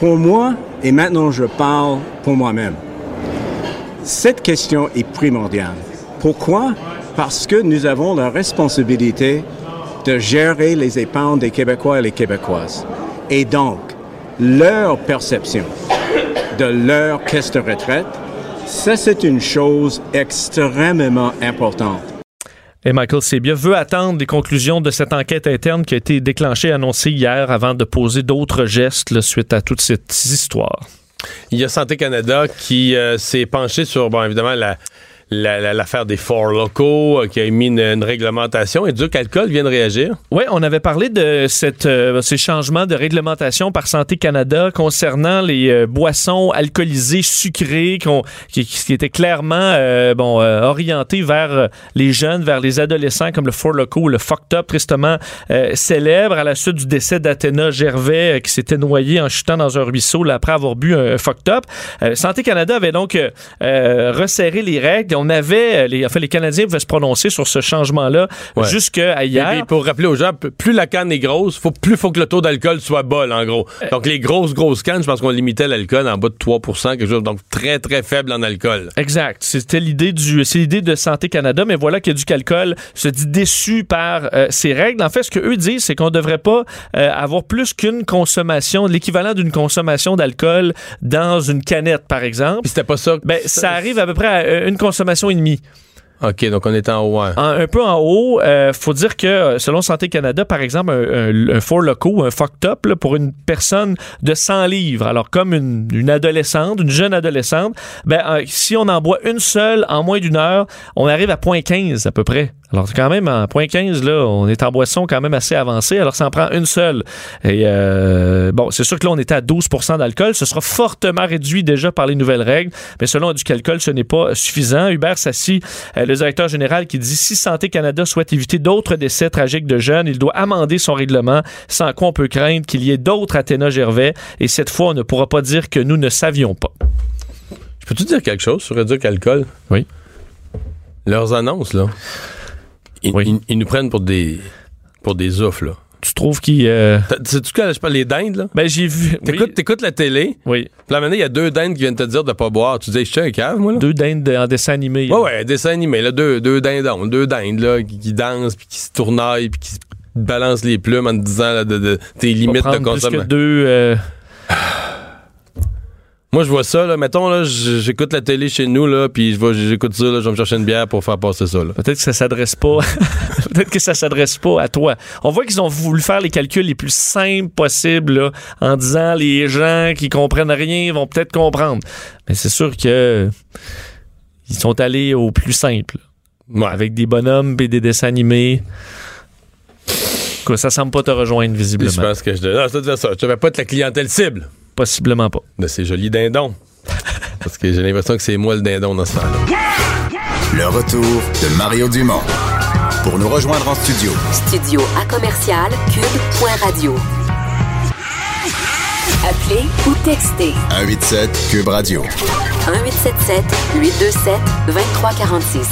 pour moi, et maintenant je parle pour moi-même, cette question est primordiale. Pourquoi? Parce que nous avons la responsabilité de gérer les épargnes des Québécois et les Québécoises. Et donc, leur perception de leur caisse de retraite, ça, c'est une chose extrêmement importante. Et Michael Sabia veut attendre les conclusions de cette enquête interne qui a été déclenchée et annoncée hier avant de poser d'autres gestes là, suite à toute cette histoire. Il y a Santé Canada qui s'est penché sur, bon, évidemment, l'affaire des fours locaux qui a émis une réglementation. Et Duc Alcool vient de réagir. Oui, on avait parlé de ces changements de réglementation par Santé Canada concernant les boissons alcoolisées sucrées qui étaient clairement orientées vers les jeunes, vers les adolescents, comme le four locaux, le fucked up, tristement célèbre à la suite du décès d'Athéna Gervais qui s'était noyée en chutant dans un ruisseau là, après avoir bu un fucked up. Santé Canada avait donc resserré les règles. On avait, les Canadiens pouvaient se prononcer sur ce changement-là jusqu'à hier. Et pour rappeler aux gens, plus la canne est grosse, plus faut que le taux d'alcool soit bas, en gros. Donc, les grosses cannes, je pense qu'on limitait l'alcool en bas de 3%, quelque chose, donc très, très faible en alcool. Exact. C'était l'idée de Santé Canada, mais voilà qu'Éducalcool se dit déçu par ces règles. En fait, ce qu'eux disent, c'est qu'on ne devrait pas avoir plus qu'une consommation, l'équivalent d'une consommation d'alcool dans une canette, par exemple. Puis c'était pas ça. Ben, ça arrive à peu près à une consommation et demie. OK, donc on est en haut. Hein. Un peu en haut. Faut dire que, selon Santé Canada, par exemple, un four loco, un fucked up, là, pour une personne de 100 livres, alors comme une adolescente, une jeune adolescente, ben, si on en boit une seule en moins d'une heure, on arrive à 0.15 à peu près. Alors, quand même, en 0.15, là, on est en boisson quand même assez avancée, alors ça en prend une seule. Et bon, c'est sûr que là, on était à 12% d'alcool. Ce sera fortement réduit déjà par les nouvelles règles, mais selon Éducalcool, ce n'est pas suffisant. Hubert Sassi, le directeur général, qui dit « Si Santé Canada souhaite éviter d'autres décès tragiques de jeunes, il doit amender son règlement, sans quoi on peut craindre qu'il y ait d'autres Athéna Gervais, et cette fois, on ne pourra pas dire que nous ne savions pas. » Je peux-tu dire quelque chose sur Éducalcool? Oui. Leurs annonces, là... Ils nous prennent pour des oufs, là. Tu trouves qu'ils... Sais-tu quand je parle des dindes, là? Ben, j'ai vu... T'écoutes la télé. Oui. Puis la il y a deux dindes qui viennent te dire de pas boire. Tu dis, je suis un cave, moi, là? Deux dindes en dessin animé. Ouais, dessin animé, là. Deux dindons. Deux dindes, là, qui dansent, puis qui se tournaillent, puis qui se balancent les plumes en te disant, là, tes limites de consommation. Plus que deux... Moi, je vois ça, là, mettons, là, j'écoute la télé chez nous, là, puis j'écoute ça, là, je vais me chercher une bière pour faire passer ça, là. Peut-être que ça s'adresse pas, peut-être que ça s'adresse pas à toi. On voit qu'ils ont voulu faire les calculs les plus simples possibles, là, en disant les gens qui comprennent rien vont peut-être comprendre. Mais c'est sûr que ils sont allés au plus simple. Ouais. Avec des bonhommes et des dessins animés. Ça semble pas te rejoindre, visiblement. Je pense que je vais pas être la clientèle cible. Possiblement pas. De ces jolis dindons. Parce que j'ai l'impression que c'est moi le dindon dans ce temps-là. Le retour de Mario Dumont. Pour nous rejoindre en studio. Studio à commercial cube.radio. Appelez ou textez. 187 Cube Radio. 1877-827-2346.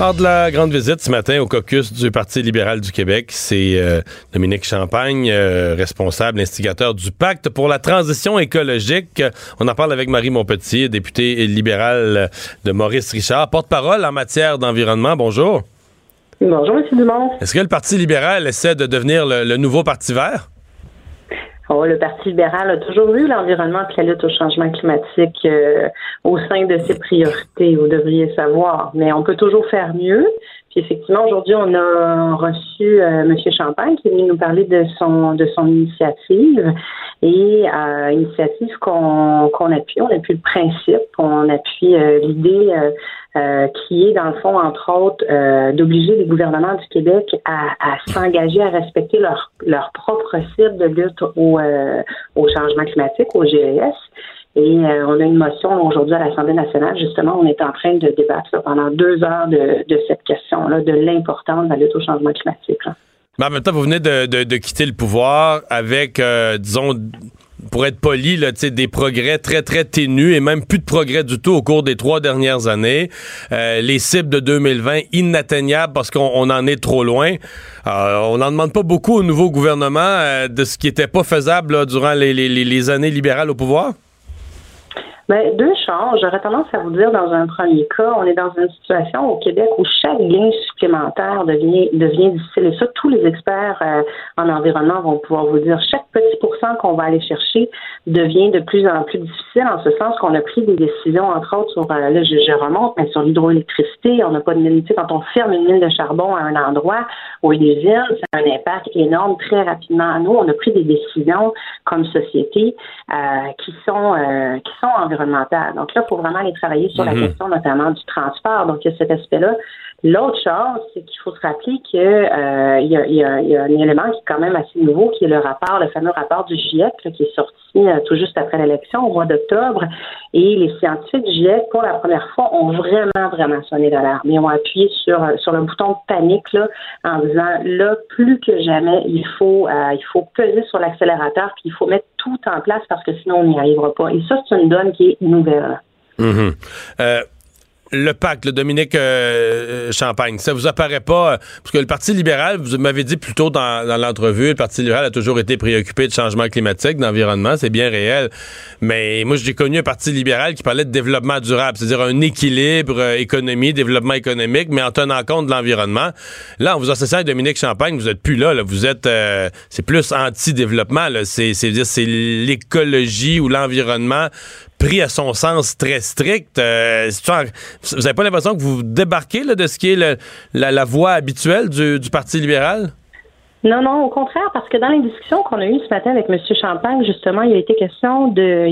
Hors de la grande visite ce matin au caucus du Parti libéral du Québec, c'est Dominic Champagne, responsable, instigateur du Pacte pour la transition écologique. On en parle avec Marie-Montpetit, députée libérale de Maurice Richard, porte-parole en matière d'environnement. Bonjour. Bonjour, M. Dumont. Est-ce que le Parti libéral essaie de devenir le nouveau Parti vert? Oh, le Parti libéral a toujours eu l'environnement et la lutte au changement climatique au sein de ses priorités, vous devriez savoir. Mais on peut toujours faire mieux. Puis effectivement, aujourd'hui, on a reçu M. Champagne qui est venu nous parler de son initiative. Et initiative qu'on appuie. On appuie le principe, on appuie l'idée qui est, dans le fond, entre autres, d'obliger les gouvernements du Québec à s'engager à respecter leur propre cible de lutte au changement climatique, au GES. Et on a une motion aujourd'hui à l'Assemblée nationale. Justement, on est en train de débattre là, pendant 2 heures de cette question-là, de l'importance de la lutte au changement climatique. Là. Mais en même temps, vous venez de quitter le pouvoir avec, disons, pour être poli, là, des progrès très, très ténus et même plus de progrès du tout au cours des 3 dernières années. Les cibles de 2020 inatteignables parce qu'on en est trop loin. On n'en demande pas beaucoup au nouveau gouvernement de ce qui n'était pas faisable là, durant les années libérales au pouvoir? Ben, 2 choses. J'aurais tendance à vous dire, dans un premier cas, on est dans une situation au Québec où chaque gain supplémentaire devient difficile. Et ça, tous les experts en environnement vont pouvoir vous dire. Chaque petit pourcent qu'on va aller chercher devient de plus en plus difficile, en ce sens qu'on a pris des décisions, entre autres, sur, là, je remonte, mais sur l'hydroélectricité. On n'a pas de mine. Tu sais, quand on ferme une mine de charbon à un endroit ou une usine, ça a un impact énorme très rapidement. Nous, on a pris des décisions comme société qui sont environnementales. Donc là, il faut vraiment aller travailler sur la question notamment du transport. Donc, il y a cet aspect-là. L'autre chose, c'est qu'il faut se rappeler qu'il y a un élément qui est quand même assez nouveau, qui est le fameux rapport du GIEC, là, qui est sorti tout juste après l'élection, au mois d'octobre. Et les scientifiques du GIEC, pour la première fois, ont vraiment, vraiment sonné l'alarme. Ils ont appuyé sur le bouton de panique là, en disant, là, plus que jamais, il faut peser sur l'accélérateur puis il faut mettre tout en place parce que sinon, on n'y arrivera pas. Et ça, c'est une donne qui est nouvelle. Mm-hmm. Le pacte, le Dominic Champagne, ça vous apparaît pas? Parce que le Parti libéral, vous m'avez dit plus tôt dans l'entrevue, le Parti libéral a toujours été préoccupé de changement climatique, d'environnement, c'est bien réel. Mais moi, j'ai connu un Parti libéral qui parlait de développement durable, c'est-à-dire un équilibre économie, développement économique, mais en tenant compte de l'environnement. Là, en vous associant à Dominic Champagne, vous êtes plus là. Vous êtes, c'est plus anti-développement. Là. C'est l'écologie ou l'environnement pris à son sens très strict. Vous n'avez pas l'impression que vous débarquez là, de ce qui est la voie habituelle du Parti libéral? Non, au contraire, parce que dans les discussions qu'on a eues ce matin avec M. Champagne, justement, il a été question de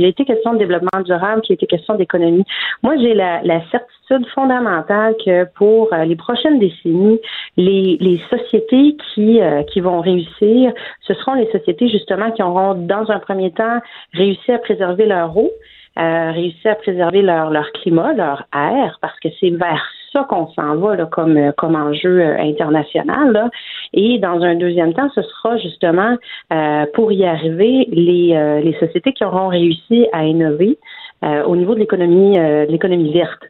développement durable, il a été question d'économie. Moi, j'ai la certitude fondamentale que pour les prochaines décennies, les sociétés qui vont réussir, ce seront les sociétés, justement, qui auront, dans un premier temps, réussi à préserver leur eau, réussir à préserver leur climat, leur air, parce que c'est vers ça qu'on s'en va là, comme enjeu international. Là. Et dans un deuxième temps, ce sera justement, pour y arriver, les sociétés qui auront réussi à innover au niveau de l'économie verte.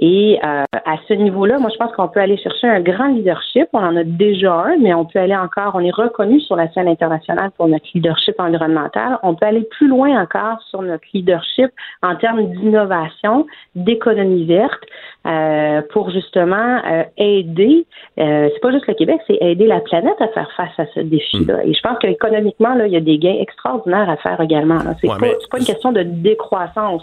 Et à ce niveau-là, moi, je pense qu'on peut aller chercher un grand leadership. On en a déjà un, mais on peut aller encore. On est reconnu sur la scène internationale pour notre leadership environnemental. On peut aller plus loin encore sur notre leadership en termes d'innovation, d'économie verte, pour justement aider. C'est pas juste le Québec, c'est aider la planète à faire face à ce défi-là. Et je pense qu'économiquement, là, il y a des gains extraordinaires à faire également. Là. C'est pas une question de décroissance.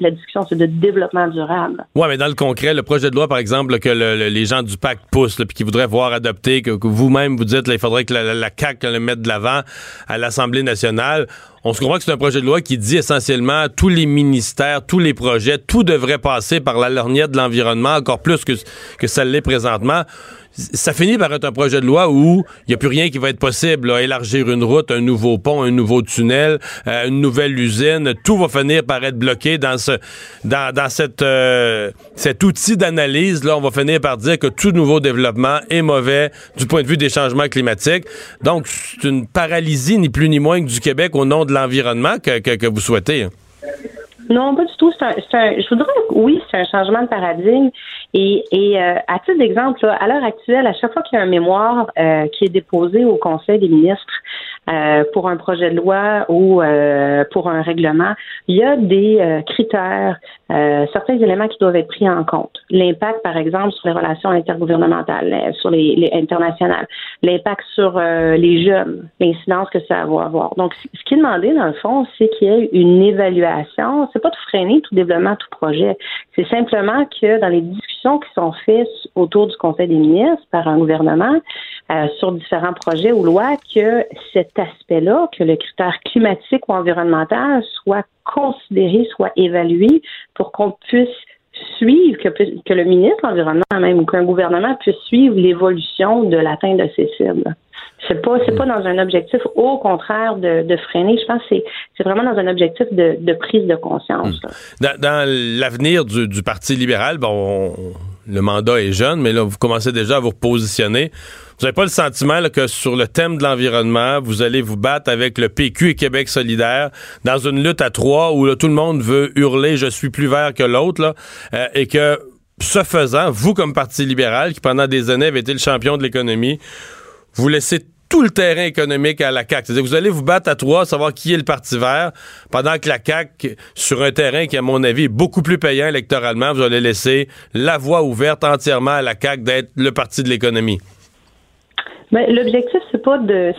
La discussion, c'est de développement durable. Oui, mais dans le concret, le projet de loi, par exemple, que les gens du PAC poussent, puis qu'ils voudraient voir adopter, que vous-même vous dites, là, il faudrait que la CAQ le mette de l'avant à l'Assemblée nationale. On se comprend que c'est un projet de loi qui dit essentiellement tous les ministères, tous les projets, tout devrait passer par la lorgnette de l'environnement, encore plus que ça l'est présentement. Ça finit par être un projet de loi où il n'y a plus rien qui va être possible. Là. Élargir une route, un nouveau pont, un nouveau tunnel, une nouvelle usine, tout va finir par être bloqué dans cet outil d'analyse. Là, on va finir par dire que tout nouveau développement est mauvais du point de vue des changements climatiques. Donc, c'est une paralysie ni plus ni moins que du Québec au nom de l'environnement que vous souhaitez. Non, pas du tout. Je voudrais, oui, c'est un changement de paradigme. Et à titre d'exemple, là, à l'heure actuelle, à chaque fois qu'il y a un mémoire qui est déposé au Conseil des ministres pour un projet de loi ou pour un règlement, il y a des critères, certains éléments qui doivent être pris en compte. L'impact, par exemple, sur les relations intergouvernementales, sur les internationales, l'impact sur les jeunes, l'incidence que ça va avoir. Donc, ce qui est demandé, dans le fond, c'est qu'il y ait une évaluation. C'est pas de freiner tout développement, tout projet. C'est simplement que dans les discussions qui sont faites autour du Conseil des ministres par un gouvernement sur différents projets ou lois, que cet aspect-là, que le critère climatique ou environnemental soit considéré, soit évalué pour qu'on puisse suivre, que le ministre de l'Environnement même ou qu'un gouvernement puisse suivre l'évolution de l'atteinte de ces cibles. C'est pas dans un objectif, au contraire, de freiner. Je pense que c'est vraiment dans un objectif de prise de conscience. Dans l'avenir du Parti libéral, bon, le mandat est jeune, mais là, vous commencez déjà à vous repositionner. Vous n'avez pas le sentiment là, que sur le thème de l'environnement, vous allez vous battre avec le PQ et Québec solidaire dans une lutte à trois où là, tout le monde veut hurler « Je suis plus vert que l'autre » là, et que, ce faisant, vous comme Parti libéral, qui pendant des années avait été le champion de l'économie, vous laissez tout le terrain économique à la CAQ. C'est-à-dire que vous allez vous battre à trois, savoir qui est le Parti vert, pendant que la CAQ, sur un terrain qui, à mon avis, est beaucoup plus payant électoralement, vous allez laisser la voie ouverte entièrement à la CAQ d'être le parti de l'économie. Ben, l'objectif, c'est pas de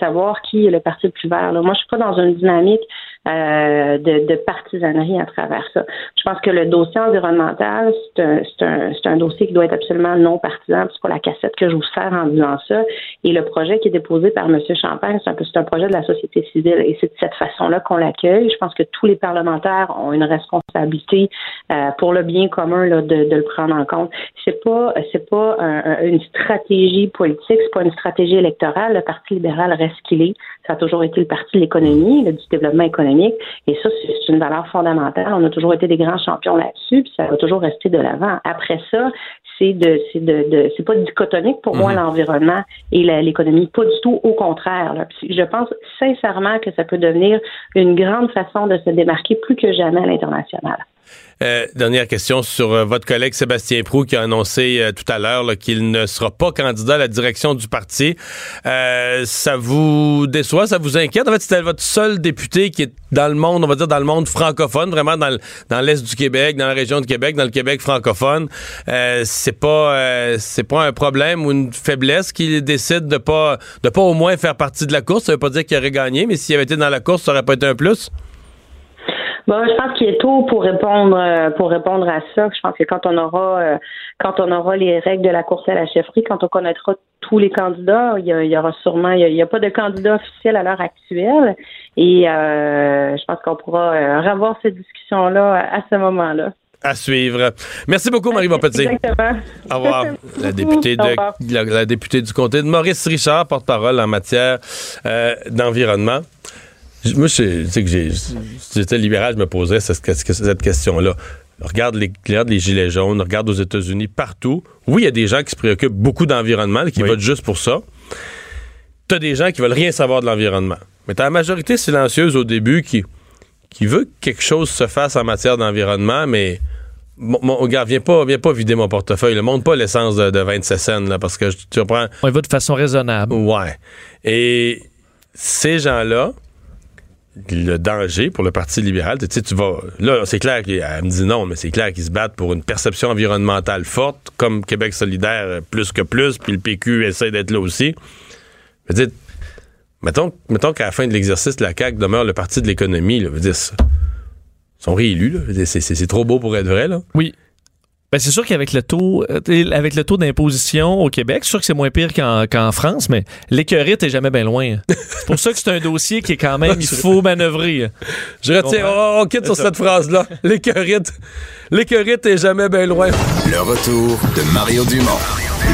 savoir qui est le parti le plus vert, là. Moi, je suis pas dans une dynamique de partisanerie à travers ça. Je pense que le dossier environnemental, c'est un dossier qui doit être absolument non partisan, c'est pas la cassette que je vous sers en disant ça. Et le projet qui est déposé par M. Champagne, c'est un projet de la société civile. Et c'est de cette façon-là qu'on l'accueille. Je pense que tous les parlementaires ont une responsabilité pour le bien commun là, de le prendre en compte. C'est pas une stratégie politique, c'est pas une stratégie électorale. Le Parti libéral reste qu'il est. Ça a toujours été le parti de l'économie, du développement économique. Et ça, c'est une valeur fondamentale. On a toujours été des grands champions là-dessus, puis ça va toujours rester de l'avant. Après ça, c'est pas dichotomique pour moi, l'environnement et l'économie. Pas du tout, au contraire. Là. Je pense sincèrement que ça peut devenir une grande façon de se démarquer plus que jamais à l'international. Dernière question sur votre collègue Sébastien Proulx qui a annoncé tout à l'heure là, qu'il ne sera pas candidat à la direction du parti. Ça vous déçoit, ça vous inquiète? En fait, c'était votre seul député qui est dans le monde, on va dire dans le monde francophone, vraiment dans l'est du Québec, dans la région de Québec, dans le Québec francophone. C'est pas un problème ou une faiblesse qu'il décide de pas au moins faire partie de la course. Ça veut pas dire qu'il aurait gagné, mais s'il avait été dans la course, ça aurait pas été un plus? Bon, je pense qu'il est tôt pour répondre à ça. Je pense que quand on aura les règles de la course à la chefferie, quand on connaîtra tous les candidats, il y aura sûrement pas de candidat officiel à l'heure actuelle. Et je pense qu'on pourra revoir cette discussion-là à ce moment-là. À suivre. Merci beaucoup, Marie-Montpetit. Exactement. Au revoir. La députée du comté de Maurice Richard, porte-parole en matière d'environnement. Moi, si j'étais libéral, je me poserais cette question-là. Regarde les gilets jaunes, regarde aux États-Unis, partout. Oui, il y a des gens qui se préoccupent beaucoup d'environnement, qui votent juste pour ça. T'as des gens qui veulent rien savoir de l'environnement. Mais t'as la majorité silencieuse au début qui veut que quelque chose se fasse en matière d'environnement, mais Regarde, viens pas vider mon portefeuille. Ne monte pas l'essence de 27 cents, là, parce que tu reprends... On y va de façon raisonnable. Ouais. Et ces gens-là, le danger pour le Parti libéral, tu sais, tu vas... Là, c'est clair qu'elle me dit non, mais c'est clair qu'ils se battent pour une perception environnementale forte, comme Québec solidaire plus que plus, puis le PQ essaie d'être là aussi. Je veux dire, mettons qu'à la fin de l'exercice, la CAQ demeure le Parti de l'économie, là, je veux dire ça. Ils sont réélus, là. C'est trop beau pour être vrai, là. Oui. Ben, c'est sûr qu'avec le taux d'imposition au Québec, c'est sûr que c'est moins pire qu'en France, mais l'écœurite est jamais bien loin. C'est pour ça que c'est un dossier qui est quand même, il faut manœuvrer. Je retiens, on quitte sur cette phrase-là. L'écœurite est jamais bien loin. Le retour de Mario Dumont,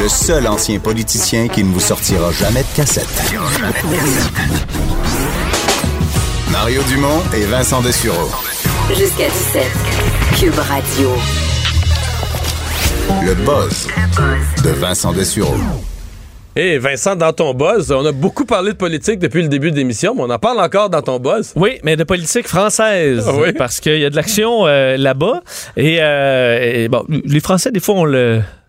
le seul ancien politicien qui ne vous sortira jamais de cassette. Mario Dumont et Vincent Desureau. Jusqu'à 17, Cube Radio. Le buzz de Vincent Desureau. Et Vincent, dans ton buzz, on a beaucoup parlé de politique depuis le début de l'émission, mais on en parle encore dans ton buzz. Oui, mais de politique française, oui. Parce qu'il y a de l'action là-bas. Et bon, les Français, des fois,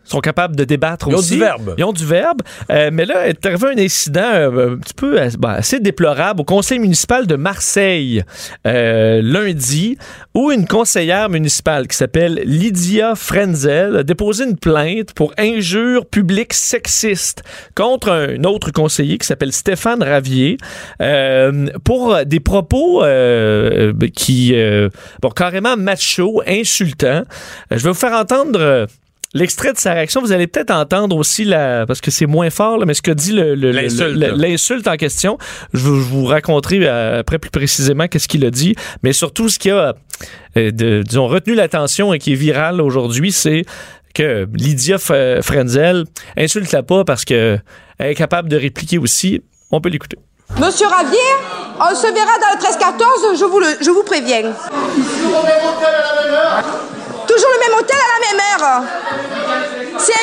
sont capables de débattre aussi. Ils ont du verbe. Mais là, est arrivé un incident un petit peu assez déplorable au conseil municipal de Marseille lundi, où une conseillère municipale qui s'appelle Lydia Frenzel a déposé une plainte pour injure publique sexiste contre un autre conseiller qui s'appelle Stéphane Ravier pour des propos qui carrément macho, insultants. Je vais vous faire entendre... l'extrait de sa réaction, vous allez peut-être entendre aussi, parce que c'est moins fort, là, mais ce que dit l'insulte en question. Je vous raconterai après plus précisément qu'est-ce qu'il a dit, mais surtout ce qui a, disons, retenu l'attention et qui est viral aujourd'hui, c'est que Lydia Frenzel insulte-la pas parce qu'elle est capable de répliquer aussi. On peut l'écouter. Monsieur Ravier, on se verra dans le 13-14, je vous préviens. Toujours le même hôtel à la même heure. C'est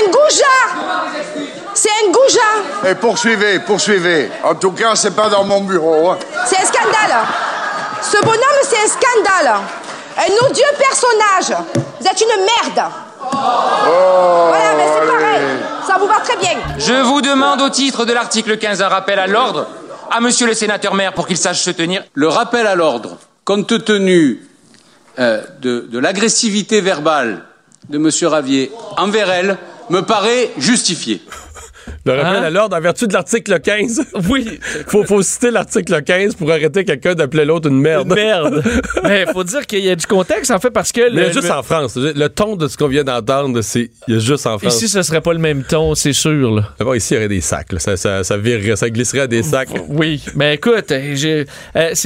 un goujat. Et poursuivez. En tout cas, c'est pas dans mon bureau. Hein. C'est un scandale. Ce bonhomme, c'est un scandale. Un odieux personnage. Vous êtes une merde. Voilà, mais c'est pareil. Ça vous va très bien. Je vous demande au titre de l'article 15 un rappel à l'ordre à monsieur le sénateur maire pour qu'il sache se tenir. Le rappel à l'ordre, compte tenu... de l'agressivité verbale de M. Ravier envers elle me paraît justifiée. Le rappel à l'ordre en vertu de l'article 15. Oui. Faut citer l'article 15 pour arrêter quelqu'un d'appeler l'autre une merde. Une merde. Mais faut dire qu'il y a du contexte, en fait, parce que... Mais juste en France. Le ton de ce qu'on vient d'entendre, c'est juste en France. Ici, ce serait pas le même ton, c'est sûr. Là. D'abord, ici, il y aurait des sacs. Ça virerait, ça glisserait à des sacs. Oui. Mais écoute, c'est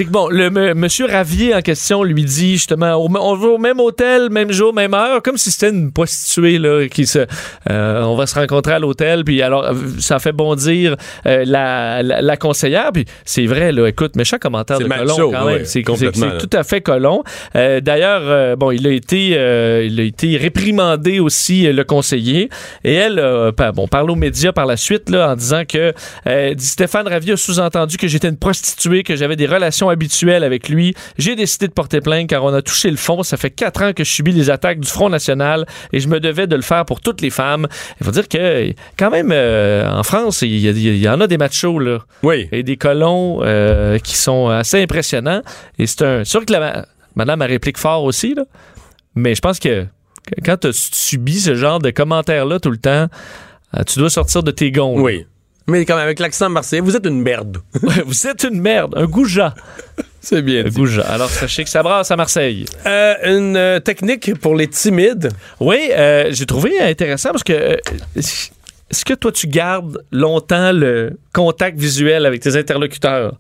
que bon, monsieur Ravier en question lui dit, justement, on va au même hôtel, même jour, même heure, comme si c'était une prostituée, là, qui se... on va se rencontrer à l'hôtel, puis alors... ça fait bondir la conseillère, puis c'est vrai, là, écoute, méchant commentaire de Colomb, quand même, oui, c'est tout à fait Colomb. D'ailleurs, bon, il a été réprimandé aussi, le conseiller, et elle, parle aux médias par la suite, là, en disant que Stéphane Ravier a sous-entendu que j'étais une prostituée, que j'avais des relations habituelles avec lui. J'ai décidé de porter plainte car on a touché le fond. Ça fait 4 ans que je subis les attaques du Front National et je me devais de le faire pour toutes les femmes. Il faut dire que, quand même, en France, il y en a des machos, là. Oui. Et des colons qui sont assez impressionnants. Et c'est sûr que madame elle réplique fort aussi, là. Mais je pense que quand tu subis ce genre de commentaires-là tout le temps, tu dois sortir de tes gonds. Là. Oui. Mais comme avec l'accent marseillais, vous êtes une merde. Vous êtes une merde. Un goujat. C'est bien dit. Alors, sachez que ça brasse à Marseille. Une technique pour les timides. Oui, j'ai trouvé intéressant parce que... est-ce que toi, tu gardes longtemps le contact visuel avec tes interlocuteurs?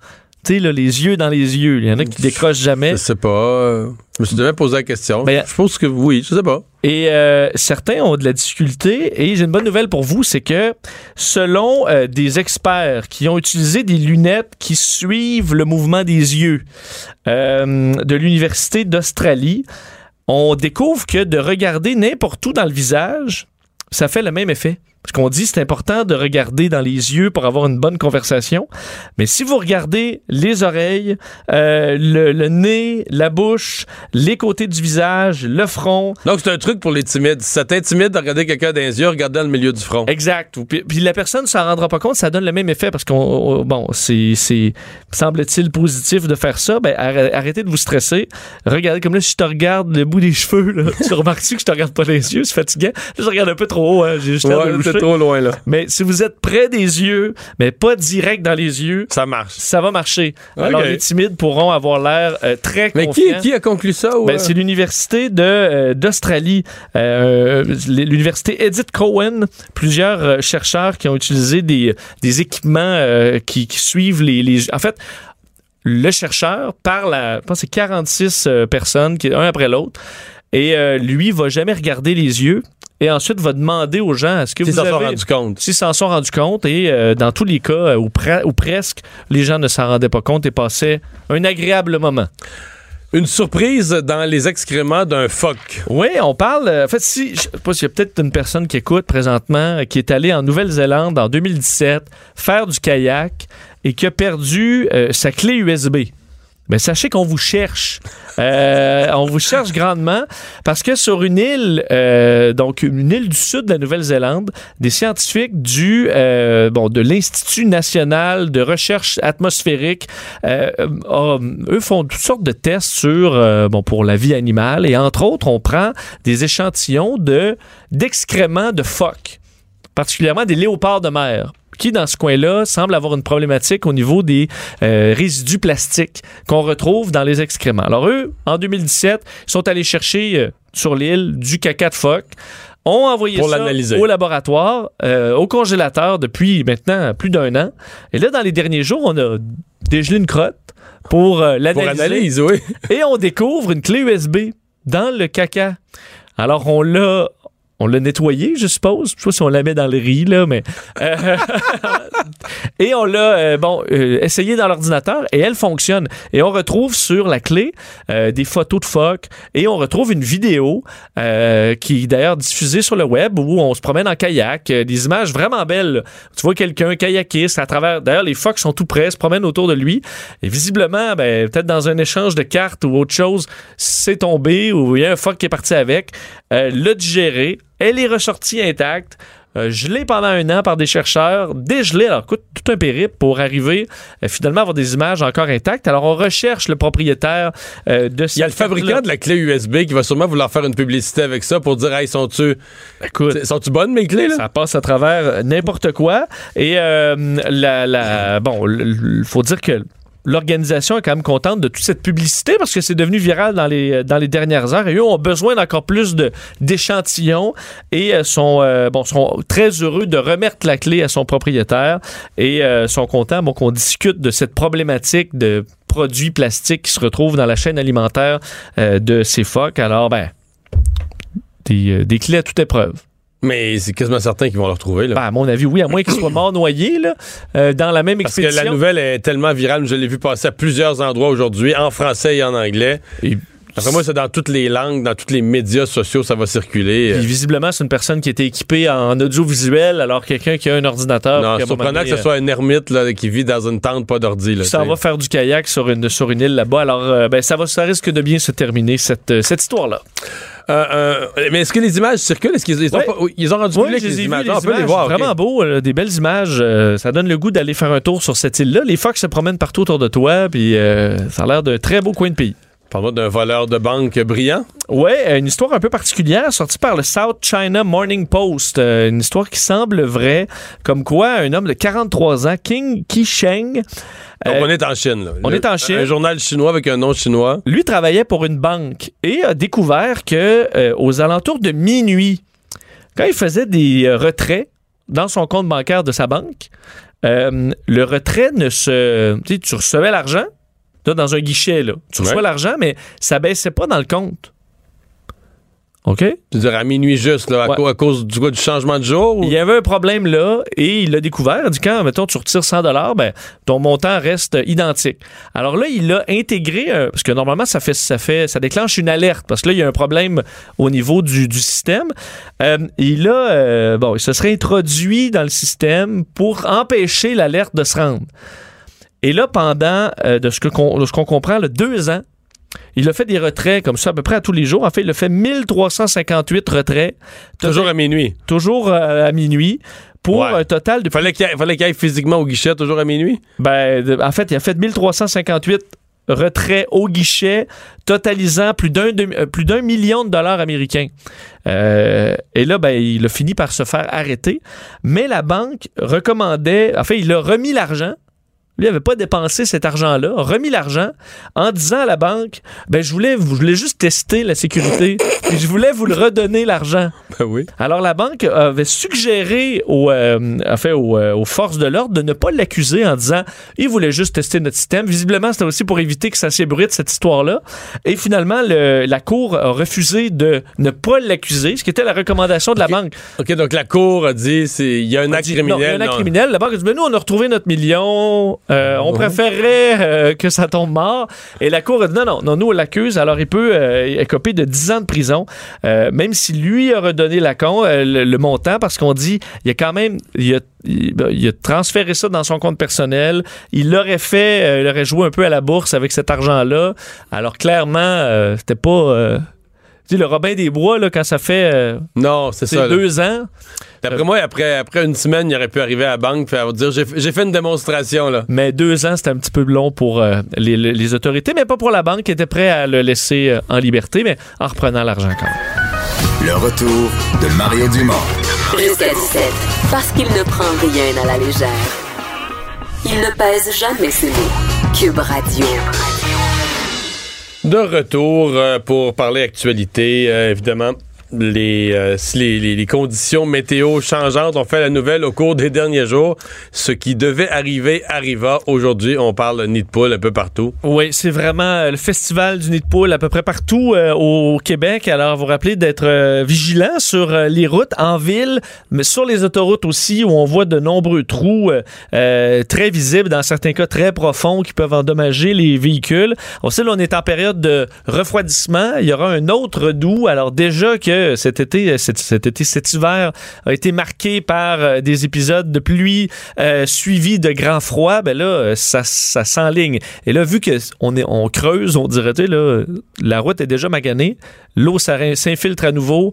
Tu sais, les yeux dans les yeux. Il y en a qui décrochent jamais. Je sais pas. Je me suis jamais posé la question. Ben, je pense que oui, je sais pas. Et certains ont de la difficulté. Et j'ai une bonne nouvelle pour vous, c'est que selon des experts qui ont utilisé des lunettes qui suivent le mouvement des yeux de l'Université d'Australie, on découvre que de regarder n'importe où dans le visage, ça fait le même effet. Parce qu'on dit c'est important de regarder dans les yeux pour avoir une bonne conversation, mais si vous regardez les oreilles, le nez, la bouche, les côtés du visage, le front... Donc c'est un truc pour les timides. Si ça t'intimide de regarder quelqu'un dans les yeux, regarde dans le milieu du front. Exact. Puis la personne ne s'en rendra pas compte, ça donne le même effet parce qu'on... Bon, c'est semble-t-il positif de faire ça. Ben, arrêtez de vous stresser. Regardez, comme là, si je te regarde le bout des cheveux, là, tu remarques-tu que je te regarde pas les yeux? C'est fatiguant. Je regarde un peu trop haut, hein, j'ai juste trop loin, là. Mais si vous êtes près des yeux, mais pas direct dans les yeux, ça marche. Ça va marcher. Okay. Alors, les timides pourront avoir l'air très confiants. Mais qui a conclu ça? Ou... Ben, c'est l'université d'Australie. L'université Edith Cowan. Plusieurs chercheurs qui ont utilisé des équipements qui suivent les... En fait... Le chercheur parle à, je pense, c'est 46 personnes, un après l'autre, et lui va jamais regarder les yeux. Et ensuite, va demander aux gens est-ce que s'en sont rendus compte. S'ils s'en sont rendus compte. Et dans tous les cas, ou presque, les gens ne s'en rendaient pas compte et passaient un agréable moment. Une surprise dans les excréments d'un phoque. Oui, on parle... En fait, je sais pas s'il y a peut-être une personne qui écoute présentement, qui est allée en Nouvelle-Zélande en 2017 faire du kayak et qui a perdu sa clé USB. Ben, sachez qu'on vous cherche. On vous cherche grandement parce que sur une île, donc une île du sud de la Nouvelle-Zélande, des scientifiques de l'Institut national de recherche atmosphérique, eux font toutes sortes de tests sur, pour la vie animale. Et entre autres, on prend des échantillons d'excréments de phoques, particulièrement des léopards de mer, qui, dans ce coin-là, semble avoir une problématique au niveau des résidus plastiques qu'on retrouve dans les excréments. Alors eux, en 2017, ils sont allés chercher sur l'île du caca de phoque, ont envoyé pour l'analyser au laboratoire, au congélateur depuis maintenant plus d'un an. Et là, dans les derniers jours, on a dégelé une crotte pour l'analyse. Oui. Et on découvre une clé USB dans le caca. Alors on l'a nettoyé, je suppose. Je sais pas si on la met dans le riz, là, mais... et on l'a, essayé dans l'ordinateur et elle fonctionne. Et on retrouve sur la clé des photos de phoques et on retrouve une vidéo qui est d'ailleurs diffusée sur le web où on se promène en kayak. Des images vraiment belles. Là. Tu vois quelqu'un kayakiste à travers... D'ailleurs, les phoques sont tout près, se promènent autour de lui. Et visiblement, peut-être dans un échange de cartes ou autre chose, c'est tombé ou il y a un phoque qui est parti avec. L'a digéré. Elle est ressortie intacte, gelée pendant un an par des chercheurs, dégelée. Alors, écoute, tout un périple pour arriver finalement à avoir des images encore intactes. Alors, on recherche le propriétaire de cette... Il y a le fabricant de la clé USB qui va sûrement vouloir faire une publicité avec ça pour dire « Hey, sont-tu bonnes mes clés? » là? Ça passe à travers n'importe quoi. Et il faut dire que... L'organisation est quand même contente de toute cette publicité parce que c'est devenu viral dans les dernières heures et eux ont besoin d'encore plus d'échantillons et sont très heureux de remettre la clé à son propriétaire et sont contents qu'on discute de cette problématique de produits plastiques qui se retrouvent dans la chaîne alimentaire de ces phoques. Alors, des clés à toute épreuve. Mais c'est quasiment certain qu'ils vont le retrouver. Là. À mon avis, oui, à moins qu'ils soient morts noyés là, dans la même expédition. Parce que la nouvelle est tellement virale, je l'ai vu passer à plusieurs endroits aujourd'hui, en français et en anglais. Et... Après moi, c'est dans toutes les langues, dans tous les médias sociaux, ça va circuler. Puis, visiblement, c'est une personne qui était équipée en audiovisuel, alors quelqu'un qui a un ordinateur... Non, c'est surprenant que ce soit un ermite là, qui vit dans une tente, pas d'ordi. Là, ça va faire du kayak sur une île là-bas. Alors, ça risque de bien se terminer, cette histoire-là. Mais est-ce que les images circulent? Est-ce qu'ils ont rendu public les images? On peut les voir. C'est vraiment beau, des belles images. Ça donne le goût d'aller faire un tour sur cette île-là. Les phoques se promènent partout autour de toi, puis ça a l'air d'un très beau coin de pays. Parle-moi d'un voleur de banque brillant. Oui, une histoire un peu particulière sortie par le South China Morning Post. Une histoire qui semble vraie, comme quoi un homme de 43 ans, King Qisheng... Donc on est en Chine. Là. On est en Chine. Un journal chinois avec un nom chinois. Lui travaillait pour une banque et a découvert que aux alentours de minuit, quand il faisait des retraits dans son compte bancaire de sa banque, le retrait ne se... Tu sais, tu recevais l'argent... Là, dans un guichet, là. Tu reçois l'argent, mais ça baissait pas dans le compte. OK? Tu veux dire à minuit juste, là, ouais. à cause du changement de jour? Ou? Il y avait un problème là, et il l'a découvert. Du quand, mettons, tu retires 100 $, ben, ton montant reste identique. Alors là, il a intégré, parce que normalement, ça déclenche une alerte, parce que là, il y a un problème au niveau du système. Il se serait introduit dans le système pour empêcher l'alerte de se rendre. Et là, pendant, de ce qu'on comprend, là, 2 ans, il a fait des retraits comme ça à peu près à tous les jours. En fait, il a fait 1358 retraits. Toujours à minuit. Toujours à minuit. Pour un total de... Fallait qu'il aille physiquement au guichet toujours à minuit? En fait, il a fait 1358 retraits au guichet, totalisant plus d'un $1 million américains. Et là, il a fini par se faire arrêter. Mais la banque recommandait... En fait, il a remis l'argent. Lui n'avait pas dépensé cet argent-là, a remis l'argent en disant à la banque, je voulais juste tester la sécurité et je voulais vous le redonner l'argent. Ben oui. Alors la banque avait suggéré aux forces de l'ordre de ne pas l'accuser en disant, il voulait juste tester notre système. Visiblement, c'était aussi pour éviter que ça s'ébruite cette histoire-là. Et finalement, la cour a refusé de ne pas l'accuser, ce qui était la recommandation de la banque. OK, donc la cour a dit, il y a un acte criminel. La banque a dit, mais nous, on a retrouvé notre $1 million. On préférerait que ça tombe mort. Et la cour a dit non, nous on l'accuse. Alors il peut écoper de 10 ans de prison, même si lui a redonné le montant, parce qu'on dit il a transféré ça dans son compte personnel. Il aurait joué un peu à la bourse avec cet argent-là. Alors clairement, c'était pas... Tu sais, le Robin des Bois, là, quand ça fait 2 ans. D'après moi, après une semaine, il aurait pu arriver à la banque et dire j'ai fait une démonstration. Là. Mais 2 ans, c'était un petit peu long pour les autorités, mais pas pour la banque qui était prête à le laisser en liberté, mais en reprenant l'argent quand même. Le retour de Mario Dumont. Jusqu'à 17, parce qu'il ne prend rien à la légère. Il ne pèse jamais ses mots. Cube Radio. De retour pour parler actualité, évidemment. Les conditions météo changeantes ont fait la nouvelle au cours des derniers jours. Ce qui devait arriver arriva. Aujourd'hui, on parle nid de poule un peu partout. Oui, c'est vraiment le festival du nid de poule à peu près partout au Québec. Alors, vous rappelez d'être vigilant sur les routes en ville, mais sur les autoroutes aussi, où on voit de nombreux trous très visibles, dans certains cas très profonds, qui peuvent endommager les véhicules. On sait, là, on est en période de refroidissement. Il y aura un autre redoux. Alors, déjà que cet hiver a été marqué par des épisodes de pluie suivis de grand froid, ça s'enligne. Et là, vu qu'on creuse, on dirait, la route est déjà maganée, l'eau s'infiltre à nouveau,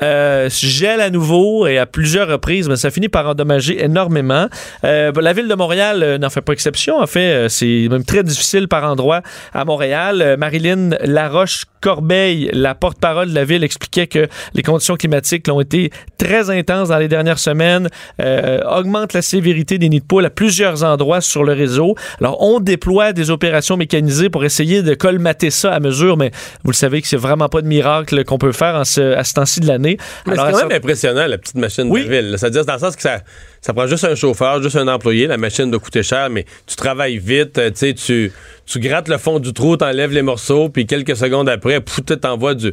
gèle à nouveau et à plusieurs reprises, ça finit par endommager énormément. La ville de Montréal n'en fait pas exception. En fait, c'est même très difficile par endroits à Montréal. Marilyne Laroche-Corbeil, la porte-parole de la ville, expliquait que les conditions climatiques ont été très intenses dans les dernières semaines, augmentent la sévérité des nids de poules à plusieurs endroits sur le réseau. Alors, on déploie des opérations mécanisées pour essayer de colmater ça à mesure, mais vous le savez que c'est vraiment pas de miracle qu'on peut faire à ce temps-ci de l'année. Mais alors, c'est quand même impressionnant, la petite machine de la ville. C'est-à-dire, dans le sens que ça prend juste un chauffeur, juste un employé. La machine doit coûter cher, mais tu travailles vite, tu grattes le fond du trou, t'enlèves les morceaux, puis quelques secondes après, t'envoies du...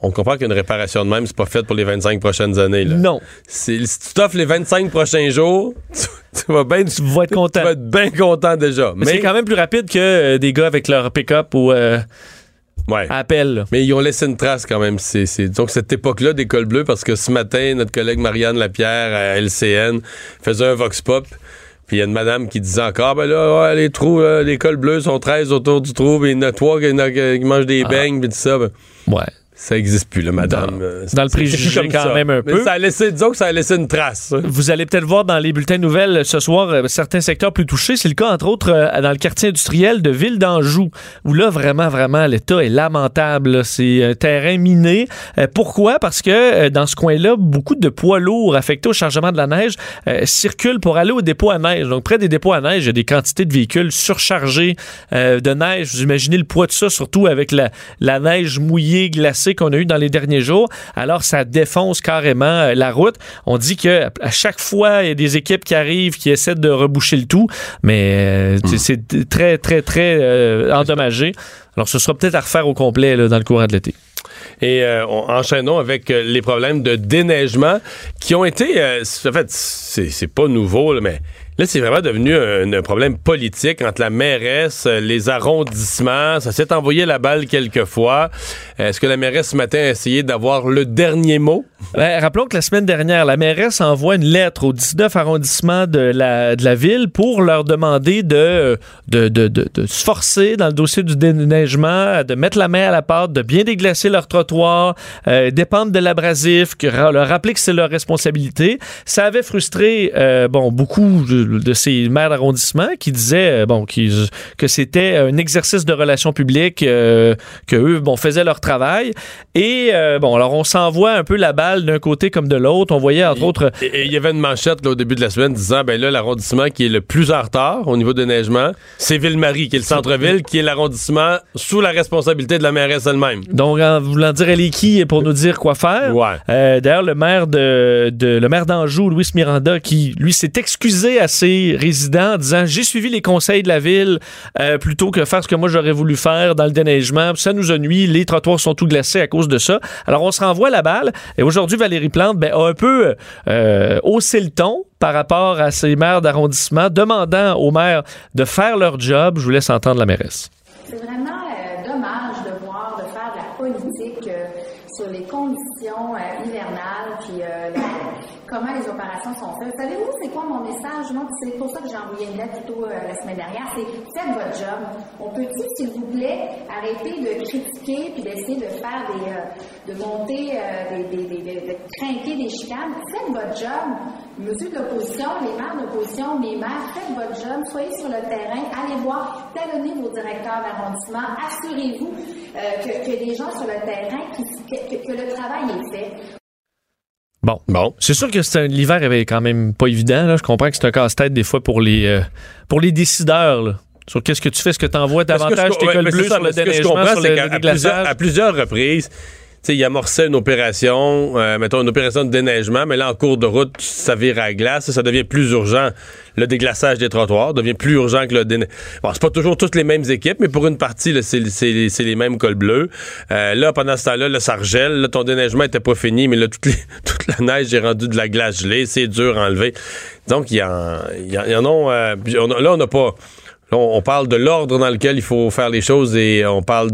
On comprend qu'une réparation de même, c'est pas faite pour les 25 prochaines années. Là. Non. Si tu t'offres les 25 prochains jours, tu vas être content. Tu vas être bien content déjà. Mais c'est quand même plus rapide que des gars avec leur pick-up ou appel. Là. Mais ils ont laissé une trace quand même. Donc cette époque-là des cols bleus, parce que ce matin, notre collègue Marianne Lapierre à LCN faisait un vox pop. Puis il y a une madame qui disait encore, les trous, les cols bleus sont 13 autour du trou, puis il y en a 3 qui mangent des beignes, puis tout ça. Ça n'existe plus, là, madame. Dans le préjugé, quand même un peu. Mais ça a laissé une trace. Vous allez peut-être voir dans les bulletins nouvelles ce soir certains secteurs plus touchés. C'est le cas, entre autres, dans le quartier industriel de Ville-d'Anjou, où là, vraiment, vraiment, l'état est lamentable. Là. C'est un terrain miné. Pourquoi? Parce que dans ce coin-là, beaucoup de poids lourds affectés au chargement de la neige circulent pour aller aux dépôts à neige. Donc, près des dépôts à neige, il y a des quantités de véhicules surchargés de neige. Vous imaginez le poids de ça, surtout avec la neige mouillée, glacée, qu'on a eu dans les derniers jours. Alors, ça défonce carrément la route. On dit qu'à chaque fois, il y a des équipes qui arrivent, qui essaient de reboucher le tout, mais c'est très, très, très endommagé. Alors, ce sera peut-être à refaire au complet là, dans le courant de l'été. Et enchaînons avec les problèmes de déneigement qui ont été... en fait, c'est pas nouveau, là, mais... Là, c'est vraiment devenu un problème politique entre la mairesse, les arrondissements. Ça s'est envoyé la balle quelques fois. Est-ce que la mairesse ce matin a essayé d'avoir le dernier mot? Ben, rappelons que la semaine dernière, la mairesse envoie une lettre aux 19 arrondissements de la ville pour leur demander de se forcer dans le dossier du déneigement, de mettre la main à la pâte, de bien déglacer leur trottoir, dépendre de l'abrasif, leur rappeler que c'est leur responsabilité. Ça avait frustré beaucoup de ces maires d'arrondissement qui disaient que c'était un exercice de relations publiques, que eux faisaient leur travail, et alors on s'envoie un peu la balle d'un côté comme de l'autre. On voyait entre autres, et il y avait une manchette là, au début de la semaine disant l'arrondissement qui est le plus en retard au niveau de déneigement, c'est Ville-Marie, qui est le centre-ville, qui est l'arrondissement sous la responsabilité de la mairesse elle-même. Donc en voulant dire elle est qui pour nous dire quoi faire. Ouais. D'ailleurs le maire le maire d'Anjou, Louis Miranda, qui lui s'est excusé à ses résidents en disant « J'ai suivi les conseils de la ville plutôt que faire ce que moi j'aurais voulu faire dans le déneigement. Ça nous a nuit. Les trottoirs sont tout glacés à cause de ça. » Alors on se renvoie la balle. Et aujourd'hui, Valérie Plante a un peu haussé le ton par rapport à ces maires d'arrondissement, demandant aux maires de faire leur job. Je vous laisse entendre la mairesse. C'est vraiment dommage de voir, de faire de la politique sur les conditions hivernales, puis comment les opérations sont faites. Savez-vous c'est quoi mon message? Non, c'est pour ça que j'ai envoyé une lettre plutôt la semaine dernière. C'est faites votre job. On peut-il, s'il vous plaît, arrêter de critiquer puis d'essayer de faire de monter, de craquer des chicanes? Faites votre job. Monsieur de l'opposition, les maires d'opposition, mes maires, faites votre job. Soyez sur le terrain. Allez voir. Talonnez vos directeurs d'arrondissement. Assurez-vous que les gens sur le terrain, que le travail est fait. Bon. C'est sûr que l'hiver est quand même pas évident. Là. Je comprends que c'est un casse-tête des fois pour les décideurs. Là. Sur qu'est-ce que tu fais, est-ce que tu envoies davantage tes cols bleus sur le déneigement, sur le déglaçage? À plusieurs reprises, il amorçait une opération, une opération de déneigement, mais là, en cours de route, ça vire à la glace, ça devient plus urgent. Le déglaçage des trottoirs devient plus urgent que le déneigement. Bon, c'est pas toujours toutes les mêmes équipes, mais pour une partie, là, c'est les mêmes cols bleus. Là, pendant ce temps-là, le sargel, là, ton déneigement était pas fini, mais là, toute la neige est rendue de la glace gelée, c'est dur à enlever. Donc, là, on n'a pas... Là, on parle de l'ordre dans lequel il faut faire les choses et on parle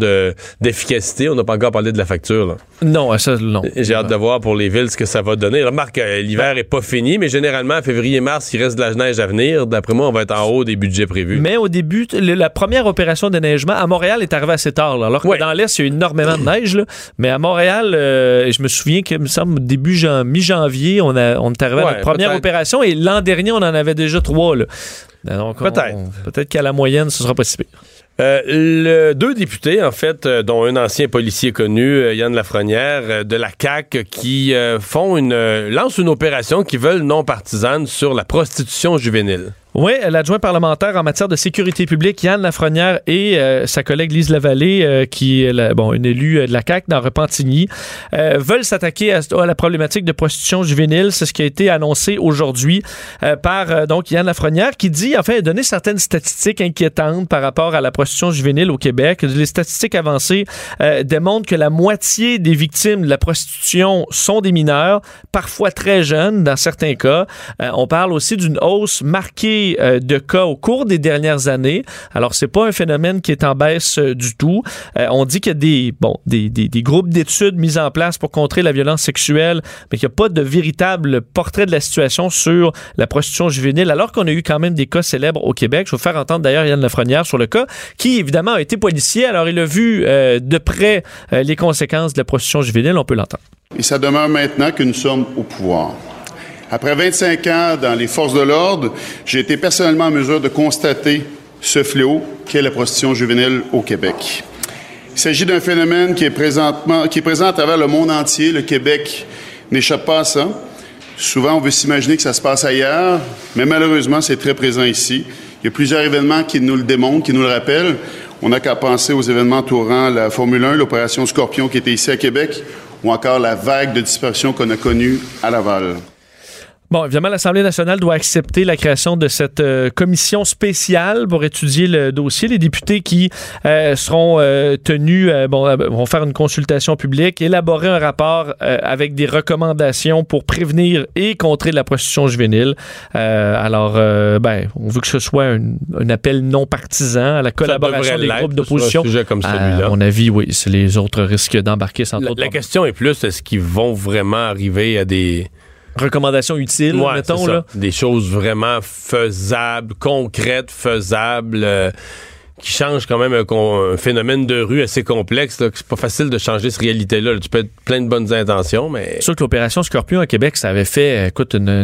d'efficacité. On n'a pas encore parlé de la facture. Là. Non, ça, non. J'ai hâte de voir pour les villes ce que ça va donner. Remarque, l'hiver n'est pas fini, mais généralement, en février-mars, il reste de la neige à venir. D'après moi, on va être en haut des budgets prévus. Mais au début, la première opération de déneigement à Montréal est arrivée assez tard. Là, alors que dans l'Est, il y a eu énormément de neige. Là, mais à Montréal, je me souviens qu'il me semble début mi-janvier, on est arrivé à notre première opération et l'an dernier, on en avait déjà 3. Là. Donc peut-être qu'à la moyenne, ce sera pas si pire. Deux députés, en fait, dont un ancien policier connu, Yann Lafrenière, de la CAQ, qui lancent une opération qu'ils veulent non partisane sur la prostitution juvénile. Oui, l'adjoint parlementaire en matière de sécurité publique, Yann Lafrenière, et sa collègue Lise Lavallée, qui est une élue de la CAQ dans Repentigny, veulent s'attaquer à la problématique de prostitution juvénile. C'est ce qui a été annoncé aujourd'hui par Yann Lafrenière, qui dit, enfin, donner certaines statistiques inquiétantes par rapport à la prostitution juvénile au Québec. Les statistiques avancées démontrent que la moitié des victimes de la prostitution sont des mineurs, parfois très jeunes dans certains cas. On parle aussi d'une hausse marquée de cas au cours des dernières années. Alors, c'est pas un phénomène qui est en baisse du tout. On dit qu'il y a des groupes d'études mis en place pour contrer la violence sexuelle, mais qu'il n'y a pas de véritable portrait de la situation sur la prostitution juvénile, alors qu'on a eu quand même des cas célèbres au Québec. Je vais vous faire entendre d'ailleurs Yann Lafrenière sur le cas, qui évidemment a été policier. Alors, il a vu de près les conséquences de la prostitution juvénile. On peut l'entendre. Et ça demeure maintenant que nous sommes au pouvoir. Après 25 ans dans les forces de l'ordre, j'ai été personnellement en mesure de constater ce fléau qu'est la prostitution juvénile au Québec. Il s'agit d'un phénomène qui est présent à travers le monde entier. Le Québec n'échappe pas à ça. Souvent, on veut s'imaginer que ça se passe ailleurs, mais malheureusement, c'est très présent ici. Il y a plusieurs événements qui nous le démontrent, qui nous le rappellent. On n'a qu'à penser aux événements entourant la Formule 1, l'opération Scorpion qui était ici à Québec, ou encore la vague de disparition qu'on a connue à Laval. Bon, évidemment, l'Assemblée nationale doit accepter la création de cette commission spéciale pour étudier le dossier. Les députés qui seront tenus vont faire une consultation publique, élaborer un rapport avec des recommandations pour prévenir et contrer la prostitution juvénile. On veut que ce soit un appel non partisan à la collaboration des groupes d'opposition. Un sujet comme celui-là. À mon avis, oui, c'est les autres risques d'embarquer sans trop. La question est plus, est-ce qu'ils vont vraiment arriver à des recommandations utiles, mettons, là? Des choses vraiment faisables, concrètes, faisables, qui changent quand même un phénomène de rue assez complexe, là, que c'est pas facile de changer cette réalité-là. Tu peux être plein de bonnes intentions, mais... C'est sûr que l'opération Scorpion à Québec, ça avait fait,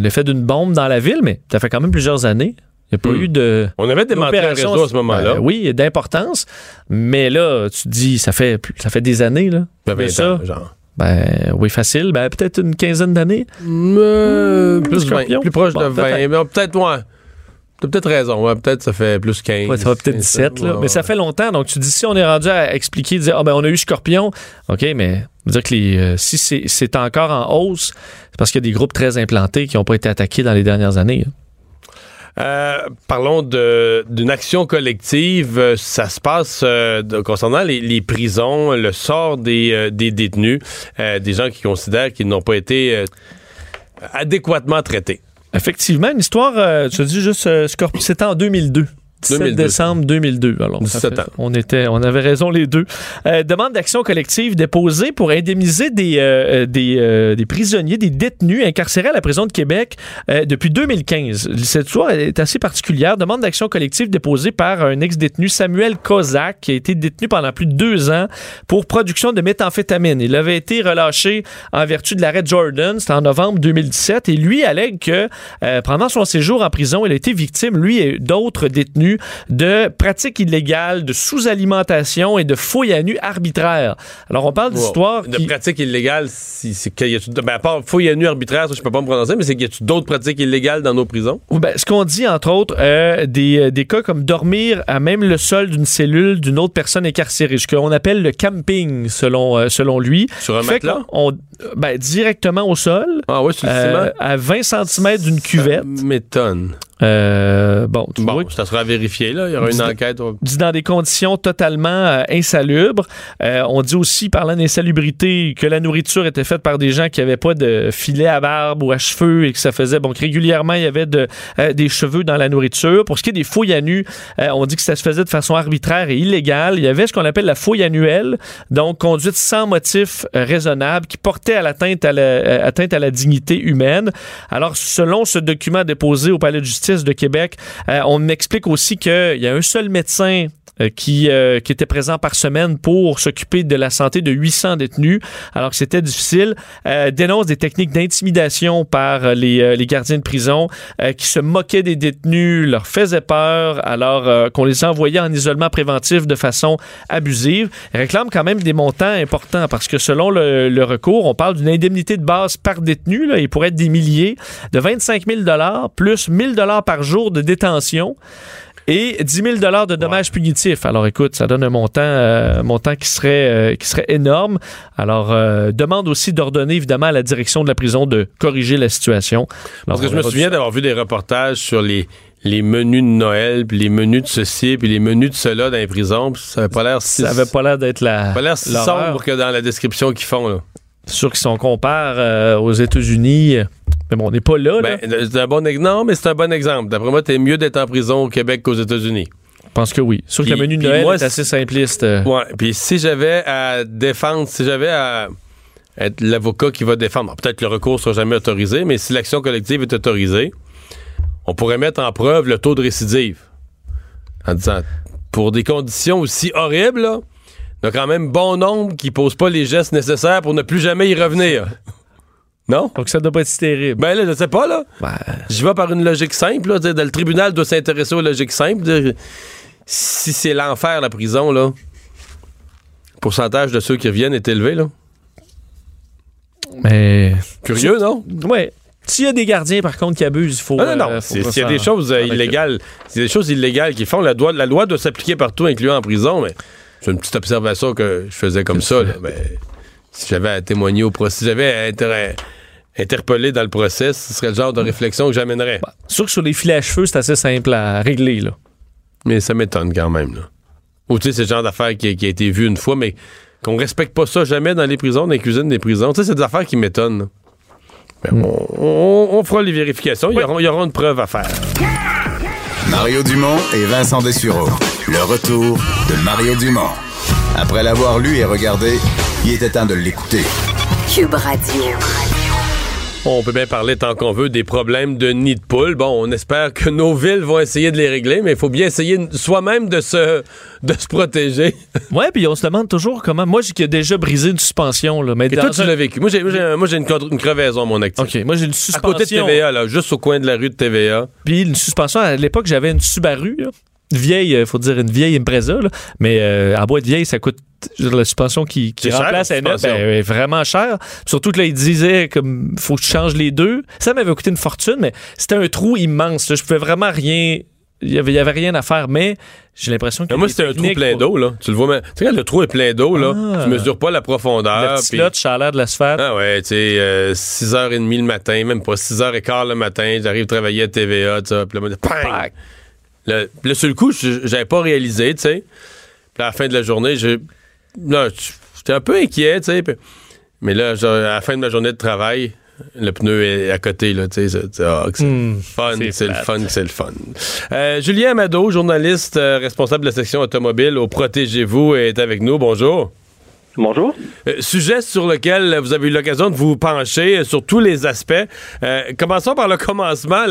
l'effet d'une bombe dans la ville, mais ça fait quand même plusieurs années. Il n'y a pas eu de... On avait démantelé un réseau à ce moment-là. Oui, d'importance, mais là, tu te dis, ça fait des années, là. Ça fait 20 ans, genre. Oui, facile. Peut-être une quinzaine d'années. Plus proche de 20. Peut-être, ouais. T'as peut-être raison. Ouais, peut-être ça fait plus 15. Ouais, ça va peut-être 17, là. Ouais. Mais ça fait longtemps. Donc, tu dis, si on est rendu à expliquer, dire, on a eu Scorpion. OK, mais dire que si c'est encore en hausse, c'est parce qu'il y a des groupes très implantés qui n'ont pas été attaqués dans les dernières années. Hein. Parlons d'une action collective. Ça se passe concernant les prisons, le sort des détenus, des gens qui considèrent qu'ils n'ont pas été adéquatement traités. Effectivement, une histoire, je dis juste, c'était en 2002. 17 décembre 2002. Alors, 17 ans. On avait raison les deux. Demande d'action collective déposée pour indemniser des prisonniers, des détenus incarcérés à la prison de Québec depuis 2015. Cette histoire est assez particulière. Demande d'action collective déposée par un ex-détenu, Samuel Kozak, qui a été détenu pendant plus de 2 ans pour production de méthamphétamine. Il avait été relâché en vertu de l'arrêt Jordan. C'était en novembre 2017. Et lui allègue que pendant son séjour en prison, il a été victime, lui et d'autres détenus, de pratiques illégales, de sous-alimentation et de fouilles à nu arbitraires. Alors, on parle d'histoires de pratiques illégales, à part fouilles à nu arbitraires, ça, je peux pas me prononcer, mais c'est qu'il y a d'autres pratiques illégales dans nos prisons? Ce qu'on dit, entre autres, des cas comme dormir à même le sol d'une cellule d'une autre personne incarcérée, ce qu'on appelle le camping, selon lui. Sur un matelas? Directement au sol. Ah oui, sur le ciment? À 20 cm d'une cuvette. Ça m'étonne. Ça sera vérifié, là. Il y aura une enquête. Dit dans des conditions totalement insalubres. On dit aussi, parlant d'insalubrité, que la nourriture était faite par des gens qui n'avaient pas de filet à barbe ou à cheveux et que ça faisait, que régulièrement, il y avait des cheveux dans la nourriture. Pour ce qui est des fouilles à nu, on dit que ça se faisait de façon arbitraire et illégale. Il y avait ce qu'on appelle la fouille annuelle, donc conduite sans motif raisonnable qui portait à l'atteinte à la dignité humaine. Alors, selon ce document déposé au Palais de justice de Québec, on explique aussi qu'il y a un seul médecin qui était présent par semaine pour s'occuper de la santé de 800 détenus, alors que c'était difficile. Dénonce des techniques d'intimidation par les gardiens de prison qui se moquaient des détenus, leur faisaient peur, alors qu'on les envoyait en isolement préventif de façon abusive. Ils réclament quand même des montants importants parce que selon le recours, on parle d'une indemnité de base par détenu, là, il pourrait être des milliers, de 25 000 $ plus 1 000 $ par jour de détention et 10 000 $ de dommages punitifs. Alors, écoute, ça donne un montant qui serait énorme. Alors, demande aussi d'ordonner, évidemment, à la direction de la prison de corriger la situation. Alors, parce que je me souviens d'avoir vu des reportages sur les menus de Noël, puis les menus de ceci, puis les menus de cela dans les prisons. Ça n'avait pas l'air si... Ça n'avait pas l'air d'être ça pas l'air si sombre que dans la description qu'ils font, là. C'est sûr que si on compare aux États-Unis... Mais bon, on n'est pas là. Non, mais c'est un bon exemple. D'après moi, t'es mieux d'être en prison au Québec qu'aux États-Unis. Je pense que oui. Sauf que le menu de Noël est assez simpliste. Ouais. Puis si j'avais à être l'avocat qui va défendre, peut-être le recours ne sera jamais autorisé, mais si l'action collective est autorisée, on pourrait mettre en preuve le taux de récidive. En disant, pour des conditions aussi horribles, là, il y a quand même bon nombre qui ne posent pas les gestes nécessaires pour ne plus jamais y revenir. Non? Donc ça doit pas être si terrible. Là, je sais pas, là. J'y vais par une logique simple, là. Le tribunal doit s'intéresser aux logiques simples. Si c'est l'enfer, la prison, là, le pourcentage de ceux qui reviennent est élevé, là. Mais... Curieux, non? Ouais. S'il y a des gardiens, par contre, qui abusent, il faut... Non. S'il y a des choses illégales, s'il y a des choses illégales qu'ils font, la loi doit s'appliquer partout, incluant en prison, mais c'est une petite observation que je faisais comme ça, là, mais... Si j'avais à témoigner au procès, si j'avais à interpellé dans le procès, ce serait le genre de réflexion que j'amènerais. Bah, sûr que sur les filets à cheveux, c'est assez simple à régler, là. Mais ça m'étonne quand même, là. Ou tu sais, c'est le genre d'affaire qui a été vu une fois, mais qu'on respecte pas ça jamais dans les prisons, dans les cuisines des prisons. Tu sais, c'est des affaires qui m'étonnent. Mais on fera les vérifications. Oui. Il y aura une preuve à faire. Mario Dumont et Vincent Desureau. Le retour de Mario Dumont. Après l'avoir lu et regardé, il était temps de l'écouter. Cube Radio. On peut bien parler tant qu'on veut des problèmes de nid de poule. Bon, on espère que nos villes vont essayer de les régler, mais il faut bien essayer soi-même de se protéger. Oui, puis on se demande toujours comment... Moi, j'ai déjà brisé une suspension. Là, mais et toi, tu l'as vécu. Moi, j'ai une crevaison, mon actif. OK, moi, j'ai une suspension... À côté de TVA, là, juste au coin de la rue de TVA. Puis une suspension, à l'époque, j'avais une Subaru, là. Vieille, il faut dire une vieille Impreza, là. Mais en boîte vieille, ça coûte la suspension qui remplace elle est vraiment chère. Surtout que là, ils disaient comme faut que tu changes les deux. Ça m'avait coûté une fortune, mais c'était un trou immense. Là. Je pouvais vraiment rien. Il y avait rien à faire, mais j'ai l'impression que. Mais moi, c'était un trou plein d'eau, là. Tu le vois, mais. Tu sais, le trou est plein d'eau, là. Ah, tu mesures pas la profondeur. Le petit lot, chaleur de l'asphalte. Ah ouais, tu sais, 6h30 le matin, même pas 6h15 le matin, j'arrive travailler à TVA, tu sais, puis là, bang! Là, sur le coup, j'avais pas réalisé, tu sais. Puis à la fin de la journée, j'étais un peu inquiet, tu sais. Mais là, à la fin de ma journée de travail, le pneu est à côté, là, tu sais. C'est le fun. Julien Amadeau, journaliste responsable de la section automobile au Protégez-vous, est avec nous. Bonjour. Bonjour. Sujet sur lequel vous avez eu l'occasion de vous pencher sur tous les aspects. Commençons par le commencement.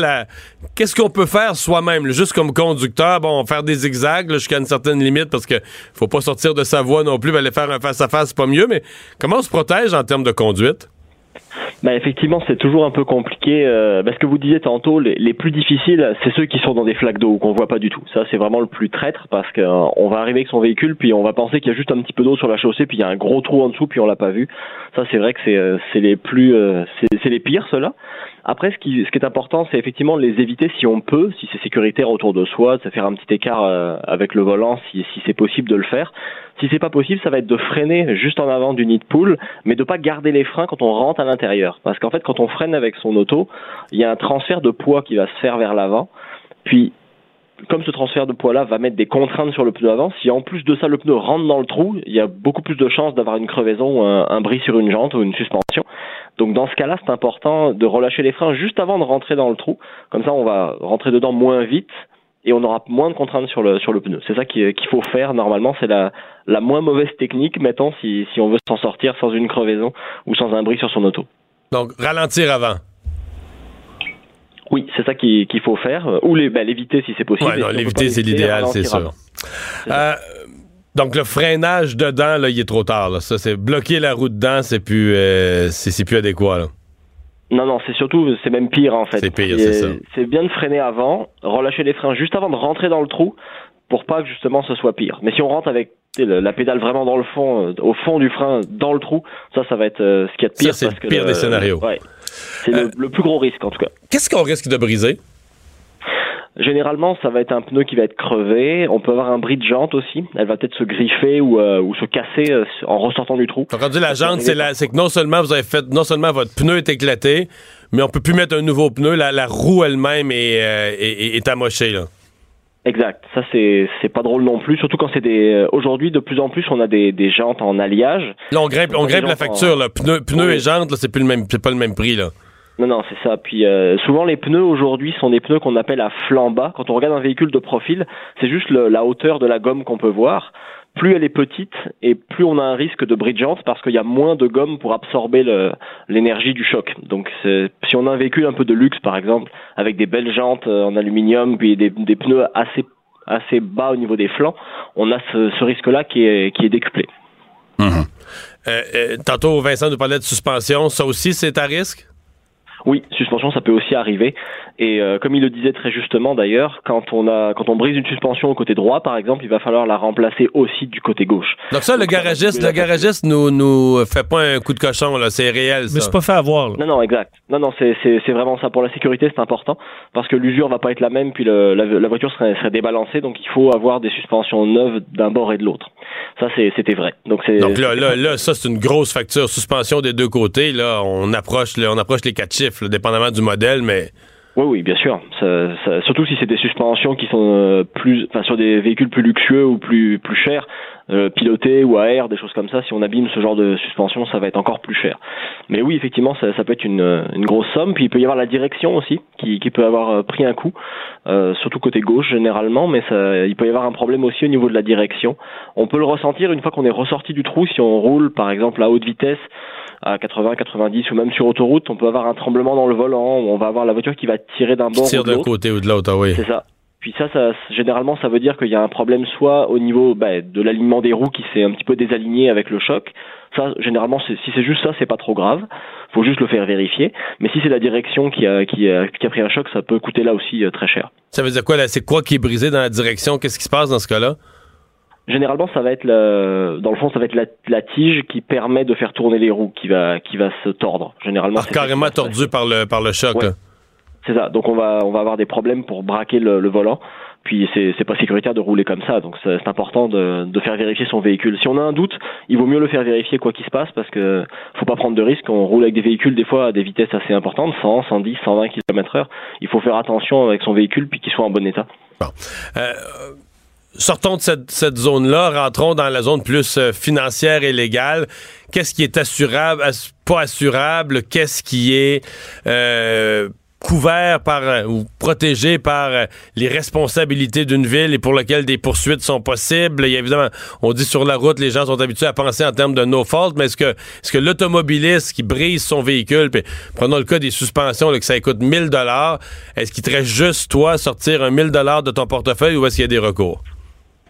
Qu'est-ce qu'on peut faire soi-même, là, juste comme conducteur? Bon, faire des zigzags là, jusqu'à une certaine limite parce que faut pas sortir de sa voie non plus. Aller faire un face-à-face, c'est pas mieux. Mais comment on se protège en termes de conduite? Ben effectivement, c'est toujours un peu compliqué. Parce que vous disiez tantôt, les plus difficiles, c'est ceux qui sont dans des flaques d'eau qu'on voit pas du tout. Ça, c'est vraiment le plus traître parce qu'on va arriver avec son véhicule, puis on va penser qu'il y a juste un petit peu d'eau sur la chaussée, puis il y a un gros trou en dessous, puis on l'a pas vu. Ça, c'est vrai que c'est les plus, c'est les pires ceux-là. Après, ce qui est important, c'est effectivement de les éviter si on peut, si c'est sécuritaire autour de soi, de se faire un petit écart avec le volant, si c'est possible de le faire. Si c'est pas possible, ça va être de freiner juste en avant du nid de poule, mais de pas garder les freins quand on rentre à l'intérieur. Parce qu'en fait, quand on freine avec son auto, il y a un transfert de poids qui va se faire vers l'avant. Puis, comme ce transfert de poids-là va mettre des contraintes sur le pneu avant, si en plus de ça, le pneu rentre dans le trou, il y a beaucoup plus de chances d'avoir une crevaison, un bris sur une jante ou une suspension. Donc, dans ce cas-là, c'est important de relâcher les freins juste avant de rentrer dans le trou. Comme ça, on va rentrer dedans moins vite. Et on aura moins de contraintes sur le pneu. C'est ça qu'il faut faire normalement. C'est la moins mauvaise technique, mettons, si on veut s'en sortir sans une crevaison ou sans un bris sur son auto. Donc, ralentir avant. Oui, c'est ça qu'il faut faire. Ou l'éviter si c'est possible. Ouais, non, l'éviter, c'est l'idéal, c'est sûr. C'est donc, le freinage dedans, là, il est trop tard. Là. Ça, c'est bloquer la roue dedans, c'est plus adéquat, là. Non, c'est même pire, en fait. C'est pire, c'est ça. C'est bien de freiner avant, relâcher les freins juste avant de rentrer dans le trou pour pas que, justement, ce soit pire. Mais si on rentre avec la pédale vraiment dans le fond, au fond du frein, dans le trou, ça va être ce qu'il y a de pire. Ça, c'est le pire des scénarios. Ouais, c'est le plus gros risque, en tout cas. Qu'est-ce qu'on risque de briser? Généralement, ça va être un pneu qui va être crevé. On peut avoir un bris de jante aussi. Elle va peut-être se griffer ou se casser en ressortant du trou. Rendu la jante, c'est que non seulement vous avez fait, non seulement votre pneu est éclaté, mais on peut plus mettre un nouveau pneu. La roue elle-même est amochée là. Exact. Ça c'est pas drôle non plus. Surtout quand c'est aujourd'hui de plus en plus on a des jantes en alliage. Là on grimpe la facture. Là. Pneu oui. Et jante, là, c'est pas le même prix là. Non, c'est ça. Puis souvent, les pneus aujourd'hui sont des pneus qu'on appelle à flanc bas. Quand on regarde un véhicule de profil, c'est juste la hauteur de la gomme qu'on peut voir. Plus elle est petite et plus on a un risque de bris de jante parce qu'il y a moins de gomme pour absorber l'énergie du choc. Donc, si on a un véhicule un peu de luxe, par exemple, avec des belles jantes en aluminium, puis des pneus assez bas au niveau des flancs, on a ce risque-là qui est décuplé. Mmh. Tantôt, Vincent nous parlait de suspension. Ça aussi, c'est à risque? Oui, suspension, ça peut aussi arriver. Et comme il le disait très justement d'ailleurs, quand on brise une suspension au côté droit, par exemple, il va falloir la remplacer aussi du côté gauche. Donc ça, le garagiste nous fait pas un coup de cochon là, c'est réel. Ça. Mais c'est pas fait avoir. Là. Non, exact. Non, c'est vraiment ça. Pour la sécurité, c'est important parce que l'usure va pas être la même, puis la voiture serait débalancée, donc il faut avoir des suspensions neuves d'un bord et de l'autre. Ça, c'était vrai. Donc là, ça, c'est une grosse facture. Suspension des deux côtés. Là, on approche les 4 chiffres, là, dépendamment du modèle, mais... Oui, bien sûr. Ça, surtout si c'est des suspensions qui sont sur des véhicules plus luxueux ou plus chers, pilotés ou à air, des choses comme ça. Si on abîme ce genre de suspension, ça va être encore plus cher. Mais oui, effectivement, ça peut être une grosse somme. Puis il peut y avoir la direction aussi, qui peut avoir pris un coup, surtout côté gauche généralement. Mais il peut y avoir un problème aussi au niveau de la direction. On peut le ressentir une fois qu'on est ressorti du trou. Si on roule, par exemple, à haute vitesse, à 80, 90 ou même sur autoroute, on peut avoir un tremblement dans le volant, on va avoir la voiture qui va tirer d'un bord ou de l'autre. Tire d'un côté ou de l'autre, ah oui. C'est ça. Puis ça, généralement, ça veut dire qu'il y a un problème soit au niveau de l'alignement des roues qui s'est un petit peu désaligné avec le choc. Ça, généralement, si c'est juste ça, c'est pas trop grave. Faut juste le faire vérifier. Mais si c'est la direction qui a pris un choc, ça peut coûter là aussi très cher. Ça veut dire quoi, là? C'est quoi qui est brisé dans la direction? Qu'est-ce qui se passe dans ce cas-là? Généralement, ça va être la tige qui permet de faire tourner les roues, qui va se tordre. Généralement, c'est carrément tordu par le choc. Ouais. C'est ça. Donc on va avoir des problèmes pour braquer le volant. Puis c'est pas sécuritaire de rouler comme ça. Donc c'est important de faire vérifier son véhicule. Si on a un doute, il vaut mieux le faire vérifier quoi qu'il se passe, parce que faut pas prendre de risques. On roule avec des véhicules des fois à des vitesses assez importantes, 100, 110, 120 km/h. Il faut faire attention avec son véhicule puis qu'il soit en bon état. Bon. Sortons de cette zone-là, rentrons dans la zone plus financière et légale. Qu'est-ce qui est assurable, pas assurable? Qu'est-ce qui est couvert par ou protégé par les responsabilités d'une ville et pour lequel des poursuites sont possibles? Il y a évidemment, on dit sur la route, les gens sont habitués à penser en termes de no fault, mais est-ce que l'automobiliste qui brise son véhicule, puis prenons le cas des suspensions, là, que ça coûte $1,000, est-ce qu'il te reste juste, toi, sortir un $1,000 de ton portefeuille ou est-ce qu'il y a des recours?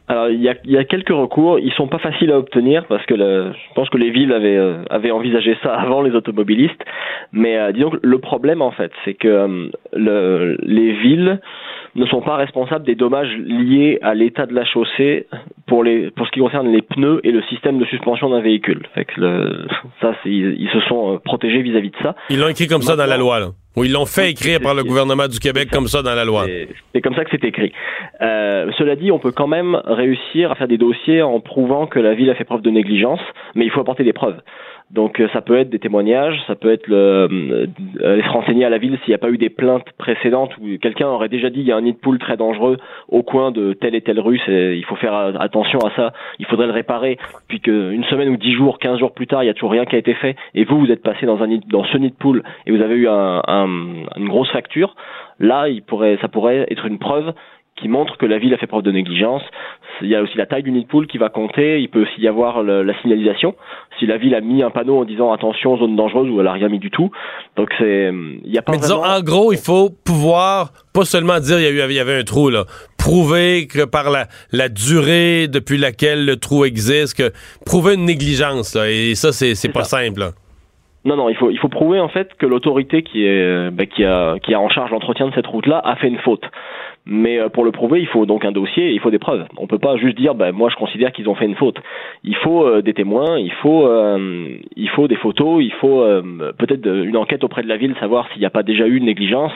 Alors, il y a quelques recours. Ils sont pas faciles à obtenir parce que je pense que les villes avaient envisagé ça avant les automobilistes. Mais disons que le problème, en fait, c'est que les villes ne sont pas responsables des dommages liés à l'état de la chaussée pour ce qui concerne les pneus et le système de suspension d'un véhicule. Fait que ils se sont protégés vis-à-vis de ça. Ils l'ont écrit comme ça dans la loi, là. Ou ils l'ont fait écrire par le gouvernement du Québec comme ça dans la loi. C'est comme ça que c'est écrit. Cela dit, on peut quand même réussir à faire des dossiers en prouvant que la ville a fait preuve de négligence, mais il faut apporter des preuves. Donc ça peut être des témoignages, ça peut être se renseigner à la ville s'il n'y a pas eu des plaintes précédentes où quelqu'un aurait déjà dit il y a un nid de poule très dangereux au coin de telle et telle rue, il faut faire attention à ça, il faudrait le réparer, puis qu'une semaine ou 10 jours, 15 jours plus tard, il n'y a toujours rien qui a été fait, et vous êtes passé dans ce nid de poule et vous avez eu une grosse facture. Là, ça pourrait être une preuve qui montre que la ville a fait preuve de négligence. Il y a aussi la taille du nid de poule qui va compter. Il peut aussi y avoir la signalisation. Si la ville a mis un panneau en disant attention, zone dangereuse, ou elle n'a rien mis du tout. Donc il y a pas. Mais disons, en gros, il faut pouvoir pas seulement dire il y avait un trou là, prouver que par la durée depuis laquelle le trou existe, que prouver une négligence là. Et ça, c'est pas ça. Simple. Là. Non, il faut prouver en fait que l'autorité qui a en charge l'entretien de cette route-là a fait une faute. Mais pour le prouver, il faut donc un dossier, il faut des preuves. On peut pas juste dire moi je considère qu'ils ont fait une faute. Il faut des témoins, il faut des photos, il faut peut-être une enquête auprès de la ville, savoir s'il n'y a pas déjà eu une négligence.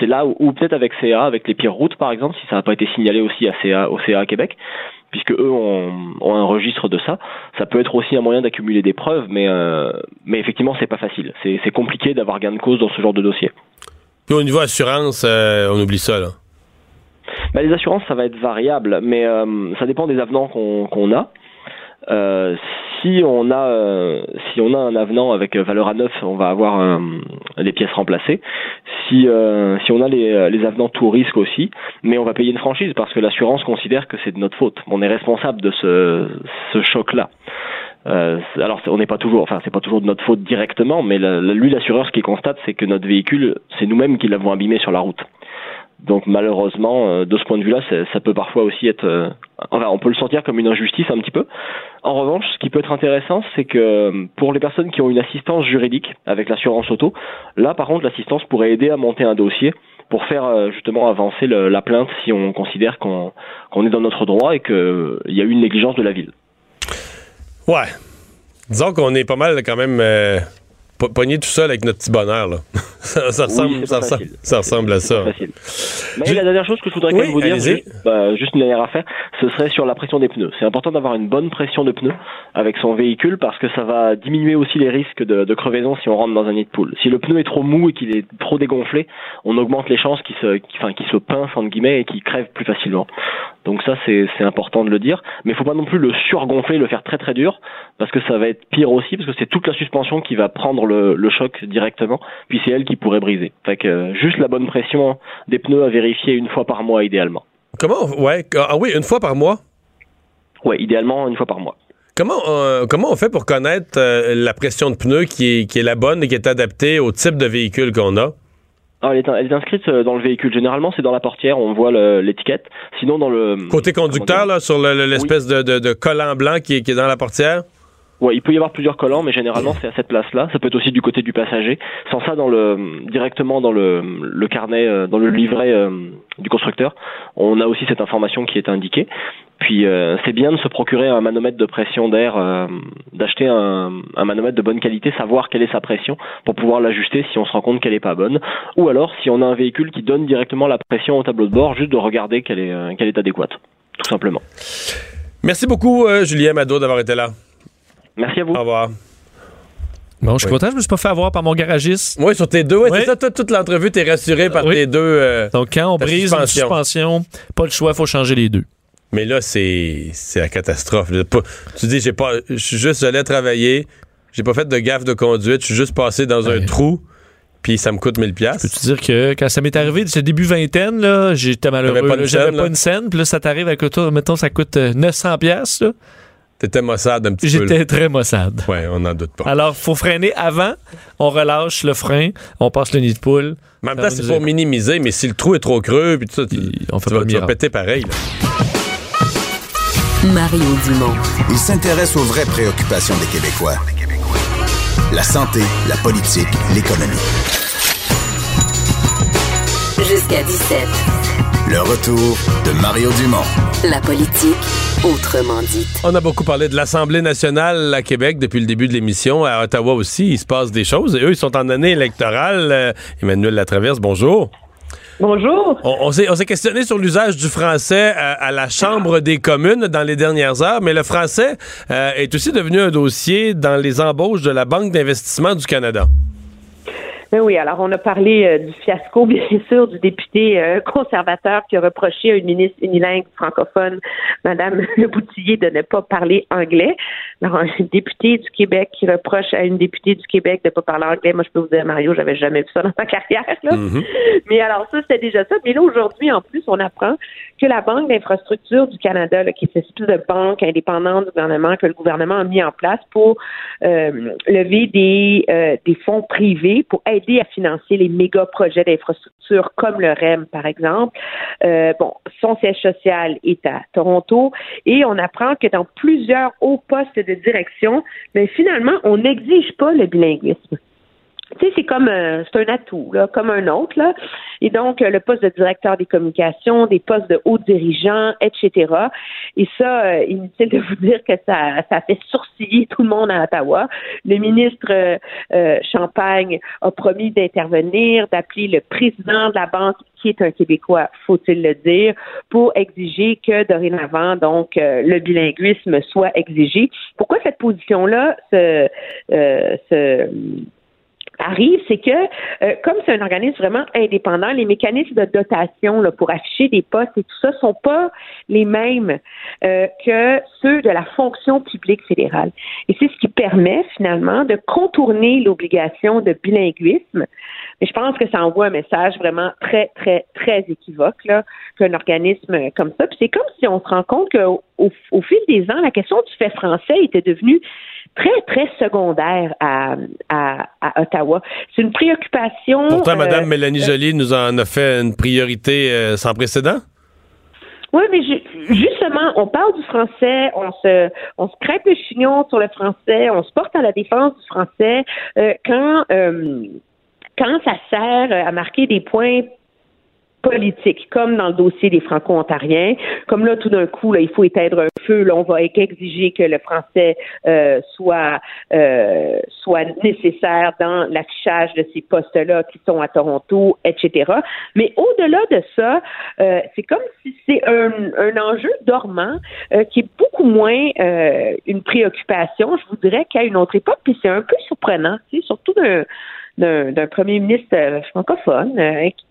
C'est là où peut-être avec CA, avec les pires routes par exemple, si ça n'a pas été signalé aussi au CA Québec, puisque eux ont un registre de ça. Ça peut être aussi un moyen d'accumuler des preuves, mais effectivement c'est pas facile. C'est compliqué d'avoir gain de cause dans ce genre de dossier. Puis au niveau assurance, on oublie ça là. Les assurances, ça va être variable, mais ça dépend des avenants qu'on a. Si on a un avenant avec valeur à 9, on va avoir les pièces remplacées. Si on a les avenants tout risque aussi, mais on va payer une franchise parce que l'assurance considère que c'est de notre faute. On est responsable de ce choc-là. Alors c'est pas toujours de notre faute directement, mais l'assureur, ce qu'il constate, c'est que notre véhicule, c'est nous-mêmes qui l'avons abîmé sur la route. Donc malheureusement, de ce point de vue-là, ça peut parfois aussi être... on peut le sentir comme une injustice un petit peu. En revanche, ce qui peut être intéressant, c'est que pour les personnes qui ont une assistance juridique avec l'assurance auto, là par contre, l'assistance pourrait aider à monter un dossier pour faire justement avancer la plainte si on considère qu'on est dans notre droit et qu'il y a eu une négligence de la ville. Ouais. Disons qu'on est pas mal quand même... pogner tout seul avec notre petit bonheur, là. Ça ressemble à ça. Mais la dernière chose que je voudrais quand même vous dire, juste une dernière affaire, ce serait sur la pression des pneus. C'est important d'avoir une bonne pression de pneus avec son véhicule parce que ça va diminuer aussi les risques de crevaison si on rentre dans un nid de poule. Si le pneu est trop mou et qu'il est trop dégonflé, on augmente les chances qu'il se pince entre guillemets et qu'il crève plus facilement. Donc ça c'est important de le dire, mais faut pas non plus le surgonfler, le faire très très dur parce que ça va être pire aussi parce que c'est toute la suspension qui va prendre le choc directement, puis c'est elle qui pourrait briser. Fait que juste la bonne pression des pneus à vérifier une fois par mois idéalement. Une fois par mois. Ouais, idéalement une fois par mois. Comment on fait pour connaître la pression de pneus qui est la bonne et qui est adaptée au type de véhicule qu'on a? Elle est inscrite dans le véhicule. Généralement, c'est dans la portière, on voit l'étiquette. Sinon, dans le côté conducteur, là, sur l'espèce de collant blanc qui est dans la portière. Ouais, il peut y avoir plusieurs collants, mais généralement c'est à cette place-là. Ça peut être aussi du côté du passager. Sans ça, directement dans le carnet, dans le livret du constructeur, on a aussi cette information qui est indiquée. Puis c'est bien de se procurer un manomètre de pression d'air, d'acheter un manomètre de bonne qualité, savoir quelle est sa pression pour pouvoir l'ajuster si on se rend compte qu'elle est pas bonne. Ou alors, si on a un véhicule qui donne directement la pression au tableau de bord, juste de regarder qu'elle est adéquate, tout simplement. Merci beaucoup, Julien Madeau, d'avoir été là. Merci à vous. Au revoir. Bon, je suis content, je me suis pas fait avoir par mon garagiste. Oui, sur tes deux. Ouais, oui. C'est ça, toute l'entrevue, t'es rassuré par tes deux. Donc, quand on brise une suspension, pas le choix, faut changer les deux. Mais là, c'est la catastrophe. Tu dis, je suis juste allé travailler, j'ai pas fait de gaffe de conduite, je suis juste passé dans un trou, puis ça me coûte 1000$. Peux-tu dire que quand ça m'est arrivé, c'est début vingtaine, là, j'étais malheureux, j'avais pas une scène, puis là, ça t'arrive avec toi, mettons, ça coûte 900$, là. T'étais maussade un petit peu. J'étais très maussade. Oui, on n'en doute pas. Alors, faut freiner avant, on relâche le frein, on passe le nid de poule. Mais en même temps, c'est pour minimiser, mais si le trou est trop creux, puis tout ça, tu vas péter pareil. Là. Mario Dumont. Il s'intéresse aux vraies préoccupations des Québécois. La santé, la politique, l'économie. Jusqu'à 17. Le retour de Mario Dumont. La politique autrement dite. On a beaucoup parlé de l'Assemblée nationale à Québec depuis le début de l'émission. À Ottawa aussi, il se passe des choses. Et eux, ils sont en année électorale. Emmanuel Latraverse, bonjour. Bonjour. On s'est questionné sur l'usage du français à la Chambre des communes dans les dernières heures. Mais le français est aussi devenu un dossier dans les embauches de la Banque d'investissement du Canada. Oui, alors on a parlé du fiasco, bien sûr, du député conservateur qui a reproché à une ministre unilingue francophone, Mme Leboutillier, de ne pas parler anglais. Alors, un député du Québec qui reproche à une députée du Québec de ne pas parler anglais. Moi, je peux vous dire, Mario, j'avais jamais vu ça dans ma carrière. Là. Mm-hmm. Mais alors ça, c'était déjà ça. Mais là, aujourd'hui, en plus, on apprend que la Banque d'infrastructure du Canada, là, qui est une espèce de banque indépendante du gouvernement, que le gouvernement a mis en place pour lever des fonds privés pour aider à financer les méga projets d'infrastructure comme le REM, par exemple. Son siège social est à Toronto et on apprend que dans plusieurs hauts postes de direction, mais finalement, on n'exige pas le bilinguisme. Tu sais, c'est comme c'est un atout, là, comme un autre, là. Et donc, le poste de directeur des communications, des postes de hauts dirigeants, etc. Et ça, inutile de vous dire que ça fait sourciller tout le monde à Ottawa. Le ministre Champagne a promis d'intervenir, d'appeler le président de la Banque, qui est un Québécois, faut-il le dire, pour exiger que dorénavant, donc, le bilinguisme soit exigé. Pourquoi cette position-là arrive, c'est que comme c'est un organisme vraiment indépendant, les mécanismes de dotation là, pour afficher des postes et tout ça sont pas les mêmes que ceux de la fonction publique fédérale. Et c'est ce qui permet finalement de contourner l'obligation de bilinguisme. Mais je pense que ça envoie un message vraiment très, très, très équivoque là, qu'un organisme comme ça. Puis c'est comme si on se rend compte qu'au fil des ans, la question du fait français était devenue très, très secondaire à Ottawa. C'est une préoccupation. Pourtant, Mme Mélanie Jolie nous en a fait une priorité sans précédent. Oui, mais justement, on parle du français, on se crêpe le chignon sur le français, on se porte à la défense du français quand ça sert à marquer des points politique, comme dans le dossier des Franco-Ontariens, comme là, tout d'un coup, là, il faut éteindre un feu, là, on va exiger que le français soit nécessaire dans l'affichage de ces postes-là qui sont à Toronto, etc. Mais au-delà de ça, c'est comme si c'est un enjeu dormant qui est beaucoup moins une préoccupation, je vous dirais, qu'à une autre époque, puis c'est un peu surprenant, tu sais, surtout d'un premier ministre francophone,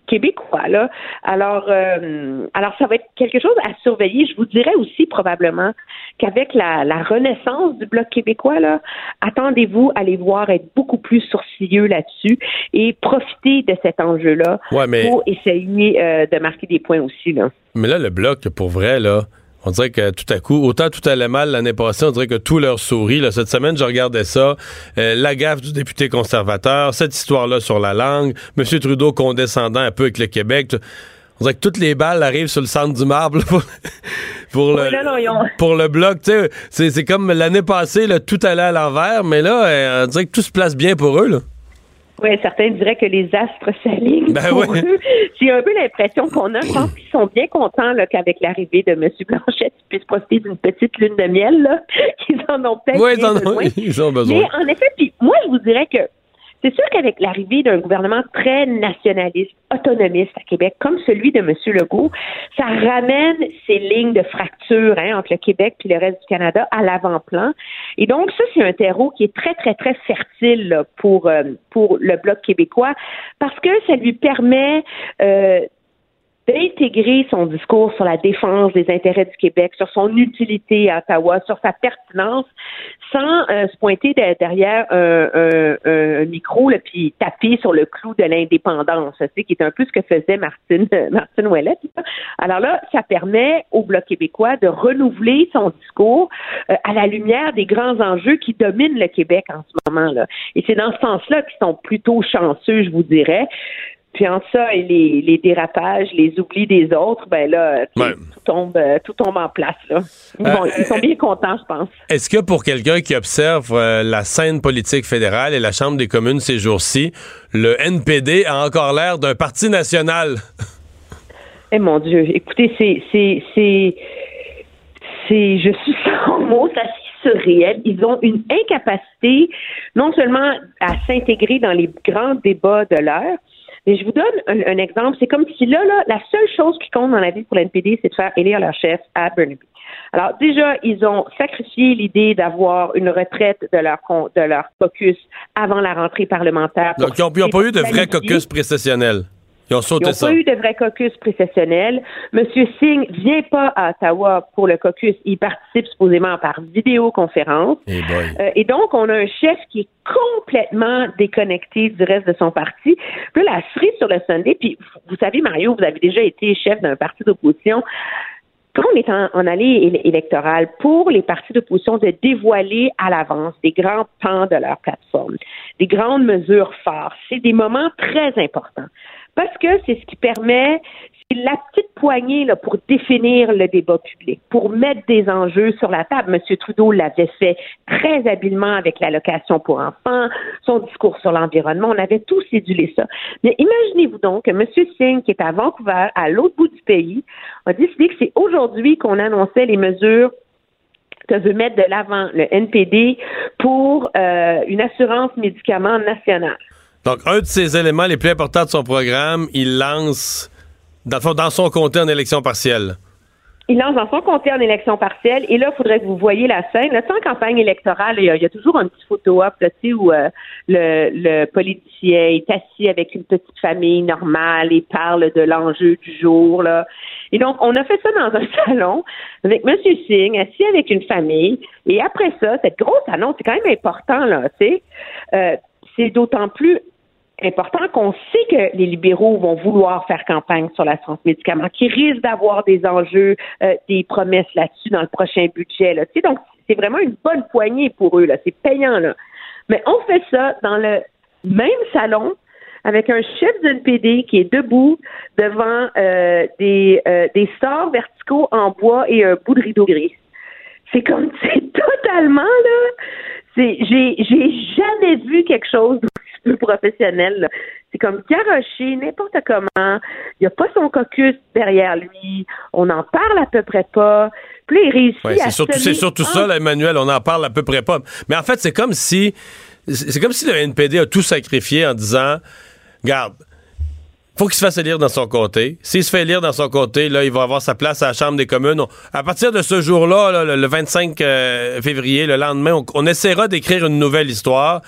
québécois, là. Alors, ça va être quelque chose à surveiller. Je vous dirais aussi probablement qu'avec la renaissance du Bloc québécois, là, attendez-vous à les voir être beaucoup plus sourcilleux là-dessus et profiter de cet enjeu-là pour essayer de marquer des points aussi, là. Mais là, le Bloc, pour vrai, là, on dirait que tout à coup, autant tout allait mal l'année passée, on dirait que tout leur sourit. Là, cette semaine, je regardais ça, la gaffe du député conservateur, cette histoire-là sur la langue, M. Trudeau condescendant un peu avec le Québec. On dirait que toutes les balles arrivent sur le centre du marbre là, pour le Bloc. C'est comme l'année passée, là, tout allait à l'envers, mais là, on dirait que tout se place bien pour eux, là. Oui, certains diraient que les astres s'alignent pour eux. J'ai un peu l'impression qu'on a, je pense qu'ils sont bien contents là, qu'avec l'arrivée de M. Blanchette, ils puissent profiter d'une petite lune de miel. Là. Ils en ont peut-être besoin. Ils ont besoin. Mais en effet, puis moi, je vous dirais que c'est sûr qu'avec l'arrivée d'un gouvernement très nationaliste, autonomiste à Québec, comme celui de M. Legault, ça ramène ces lignes de fracture entre le Québec et le reste du Canada à l'avant-plan. Et donc, ça, c'est un terreau qui est très, très, très fertile là, pour le Bloc québécois parce que ça lui permet d'intégrer son discours sur la défense des intérêts du Québec, sur son utilité à Ottawa, sur sa pertinence, sans se pointer derrière un micro là, puis taper sur le clou de l'indépendance, qui est un peu ce que faisait Martine Ouellet. Alors là, ça permet au Bloc québécois de renouveler son discours à la lumière des grands enjeux qui dominent le Québec en ce moment là. Et c'est dans ce sens-là qu'ils sont plutôt chanceux, je vous dirais. Puis entre ça et les dérapages, les oublis des autres, ben là, tout tombe en place. Là. Ils sont bien contents, je pense. Est-ce que pour quelqu'un qui observe la scène politique fédérale et la Chambre des communes ces jours-ci, le NPD a encore l'air d'un parti national? Eh mon Dieu, écoutez, c'est je suis sans mots, ça réel. Ils ont une incapacité non seulement à s'intégrer dans les grands débats de l'heure, mais je vous donne un exemple. C'est comme si là, la seule chose qui compte dans la vie pour l'NPD, c'est de faire élire leur chef à Burnaby. Alors déjà, ils ont sacrifié l'idée d'avoir une retraite de leur caucus avant la rentrée parlementaire. Donc, ils n'ont pas eu de vrai caucus précessionnel. Ils n'ont pas eu de vrai caucus précessionnel. Monsieur Singh vient pas à Ottawa pour le caucus. Il participe supposément par vidéoconférence. Hey et donc, on a un chef qui est complètement déconnecté du reste de son parti. Puis là, la cerise sur le sundae, puis vous savez, Mario, vous avez déjà été chef d'un parti d'opposition. Quand on est en allée électorale, pour les partis d'opposition de dévoiler à l'avance des grands pans de leur plateforme, des grandes mesures phares, c'est des moments très importants. Parce que c'est ce qui permet, c'est la petite poignée là, pour définir le débat public, pour mettre des enjeux sur la table. M. Trudeau l'avait fait très habilement avec l'allocation pour enfants, son discours sur l'environnement, on avait tous édulé ça. Mais imaginez-vous donc que M. Singh, qui est à Vancouver, à l'autre bout du pays, a décidé que c'est aujourd'hui qu'on annonçait les mesures que veut mettre de l'avant le NPD pour une assurance médicaments nationale. Donc, un de ses éléments les plus importants de son programme, il lance dans son comté en élection partielle. Il lance dans son comté en élection partielle. Et là, il faudrait que vous voyez la scène. Là, en campagne électorale, il y a toujours un petit photo-op là, où le politicien est assis avec une petite famille normale et parle de l'enjeu du jour. Là. Et donc, on a fait ça dans un salon avec M. Singh, assis avec une famille. Et après ça, cette grosse annonce, c'est quand même important, là, tu sais. C'est d'autant plus important qu'on sait que les libéraux vont vouloir faire campagne sur l'assurance médicaments, qui risquent d'avoir des enjeux, des promesses là-dessus dans le prochain budget. Là. Tu sais, donc, c'est vraiment une bonne poignée pour eux. Là. C'est payant. Là. Mais on fait ça dans le même salon avec un chef du NPD qui est debout devant des stores verticaux en bois et un bout de rideau gris. C'est comme, c'est totalement, là... J'ai jamais vu quelque chose d'aussi peu professionnel, là. C'est comme garoché, n'importe comment. Il n'y a pas son caucus derrière lui. On n'en parle à peu près pas. Puis il réussit à c'est surtout ça, là, Emmanuel, on n'en parle à peu près pas. Mais en fait, c'est comme si le NPD a tout sacrifié en disant, regarde, faut qu'il se fasse élire dans son comté. S'il se fait élire dans son comté, là, il va avoir sa place à la Chambre des communes. À partir de ce jour-là, là, le 25 février, le lendemain, on essaiera d'écrire une nouvelle histoire.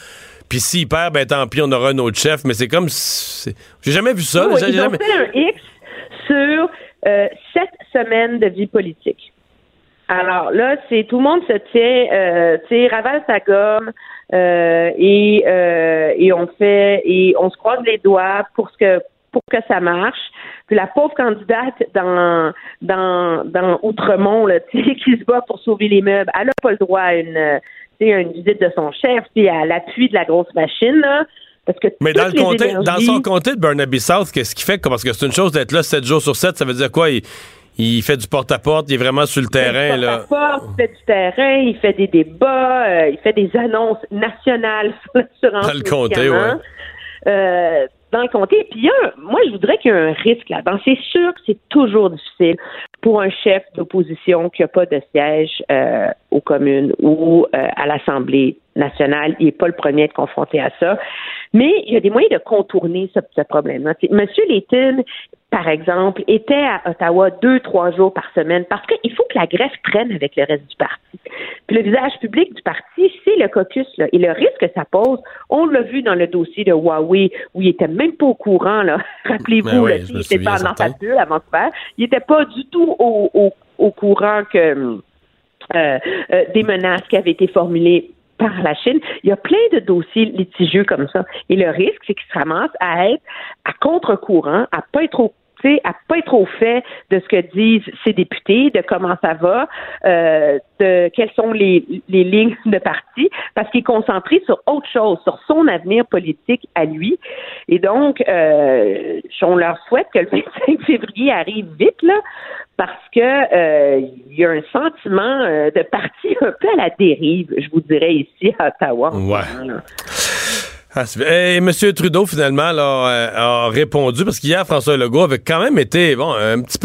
Puis s'il perd, ben tant pis, on aura un autre chef. Mais c'est comme... J'ai jamais vu ça. Oui, ils ont fait un X sur 7 semaines de vie politique. Alors là, c'est tout le monde se tient, ravale sa gomme, et on se croise les doigts pour que ça marche. Puis la pauvre candidate dans Outremont, là, qui se bat pour sauver les meubles, elle n'a pas le droit à une visite de son chef, puis à l'appui de la grosse machine, là. Parce que mais dans son comté de Burnaby-South, qu'est-ce qu'il fait? Parce que c'est une chose d'être là 7 jours sur 7, ça veut dire quoi? Il fait du porte-à-porte, il est vraiment sur le terrain. Il fait des débats, il fait des annonces nationales sur l'assurance. Dans le comté, oui. Dans le comté. Puis moi, je voudrais qu'il y ait un risque là-dedans. C'est sûr que c'est toujours difficile pour un chef d'opposition qui n'a pas de siège aux communes ou à l'Assemblée nationale. Il n'est pas le premier à être confronté à ça. Mais il y a des moyens de contourner ce problème-là. Monsieur Layton, par exemple, était à Ottawa 2-3 jours par semaine parce qu'il faut que la greffe prenne avec le reste du parti. Puis le visage public du parti, c'est le caucus, là. Et le risque que ça pose, on l'a vu dans le dossier de Huawei où il était même pas au courant, là. Rappelez-vous, oui, il était pas dans sa bulle avant de faire. Il était pas du tout au courant que des menaces qui avaient été formulées par la Chine. Il y a plein de dossiers litigieux comme ça. Et le risque, c'est qu'ils se ramassent à être à contre-courant, à pas être au fait de ce que disent ses députés, de comment ça va, de quelles sont les lignes de parti, parce qu'il est concentré sur autre chose, sur son avenir politique à lui. Et donc, on leur souhaite que le 25 février arrive vite, là, parce que y a un sentiment de parti un peu à la dérive, je vous dirais, ici à Ottawa. En ce moment, là. Et M. Trudeau, finalement, là, a répondu, parce qu'hier, François Legault avait quand même été un petit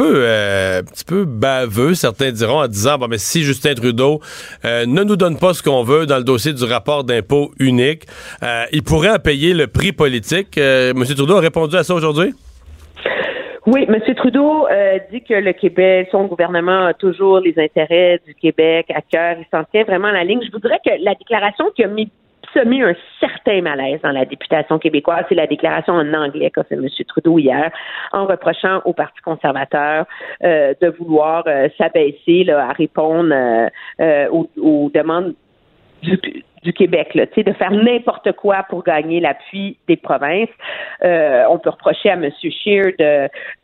peu baveux, certains diront, en disant, bon, mais si Justin Trudeau ne nous donne pas ce qu'on veut dans le dossier du rapport d'impôt unique, il pourrait en payer le prix politique. M. Trudeau a répondu à ça aujourd'hui? Oui, M. Trudeau dit que le Québec, son gouvernement a toujours les intérêts du Québec à cœur. Il s'en tient vraiment à la ligne. Je voudrais que la déclaration qu'il a mis un certain malaise dans la députation québécoise. C'est la déclaration en anglais qu'a fait M. Trudeau hier, en reprochant au Parti conservateur de vouloir s'abaisser là, à répondre aux demandes du Québec, là, tu sais, de faire n'importe quoi pour gagner l'appui des provinces. On peut reprocher à M. Scheer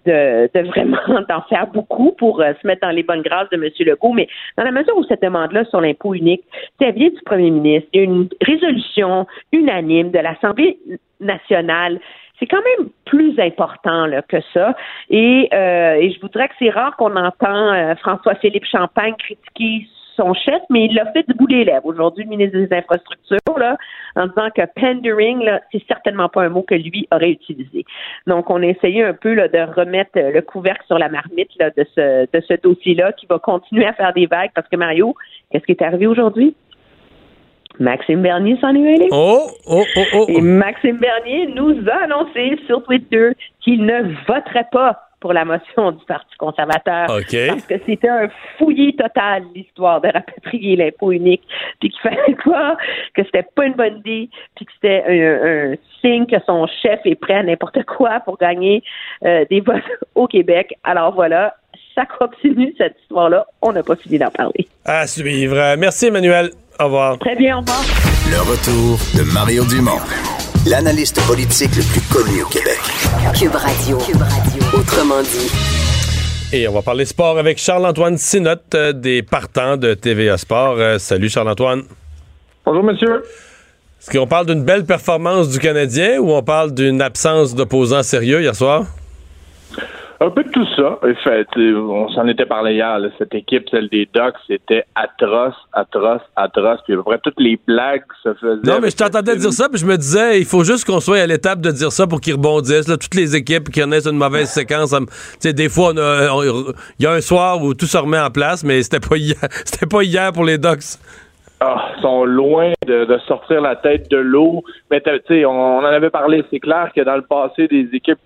de vraiment d'en faire beaucoup pour se mettre dans les bonnes grâces de M. Legault, mais dans la mesure où cette demande-là sur l'impôt unique, ça vient du premier ministre, une résolution unanime de l'Assemblée nationale, c'est quand même plus important là, que ça. Et je voudrais que c'est rare qu'on entend François-Philippe Champagne critiquer son chef, mais il l'a fait du bout des lèvres. Aujourd'hui, le ministre des Infrastructures, là, en disant que pandering, là, c'est certainement pas un mot que lui aurait utilisé. Donc, on a essayé un peu là, de remettre le couvercle sur la marmite là, de ce dossier-là qui va continuer à faire des vagues parce que, Mario, qu'est-ce qui est arrivé aujourd'hui? Maxime Bernier s'en est mêlé. Oh. Et Maxime Bernier nous a annoncé sur Twitter qu'il ne voterait pas pour la motion du Parti conservateur. Okay. Parce que c'était un fouillis total, l'histoire de rapatrier l'impôt unique, puis qu'il fallait croire que c'était pas une bonne idée, puis que c'était un signe que son chef est prêt à n'importe quoi pour gagner des votes au Québec. Alors voilà, ça continue cette histoire-là. On n'a pas fini d'en parler. À suivre. Merci, Emmanuel. Au revoir. Très bien, au revoir. Le retour de Mario Dumont, l'analyste politique le plus connu au Québec. Cube Radio. Autrement dit. Et on va parler sport avec Charles-Antoine Sinotte des partants de TVA Sport. Salut Charles-Antoine. Bonjour monsieur. Est-ce qu'on parle d'une belle performance du Canadien ou on parle d'une absence d'opposants sérieux hier soir? Un peu de tout ça. En fait, on s'en était parlé hier. Là. Cette équipe, celle des Ducks, c'était atroce. Puis à peu près toutes les blagues se faisaient. Non, mais je t'entendais dire ça, puis je me disais, il faut juste qu'on soit à l'étape de dire ça pour qu'ils rebondissent. Là, toutes les équipes qui en aient une mauvaise séquence. Des fois, il y a un soir où tout se remet en place, mais c'était pas hier pour les Ducks. Ah, sont loin de sortir la tête de l'eau. Mais tu sais, on en avait parlé. C'est clair que dans le passé, des équipes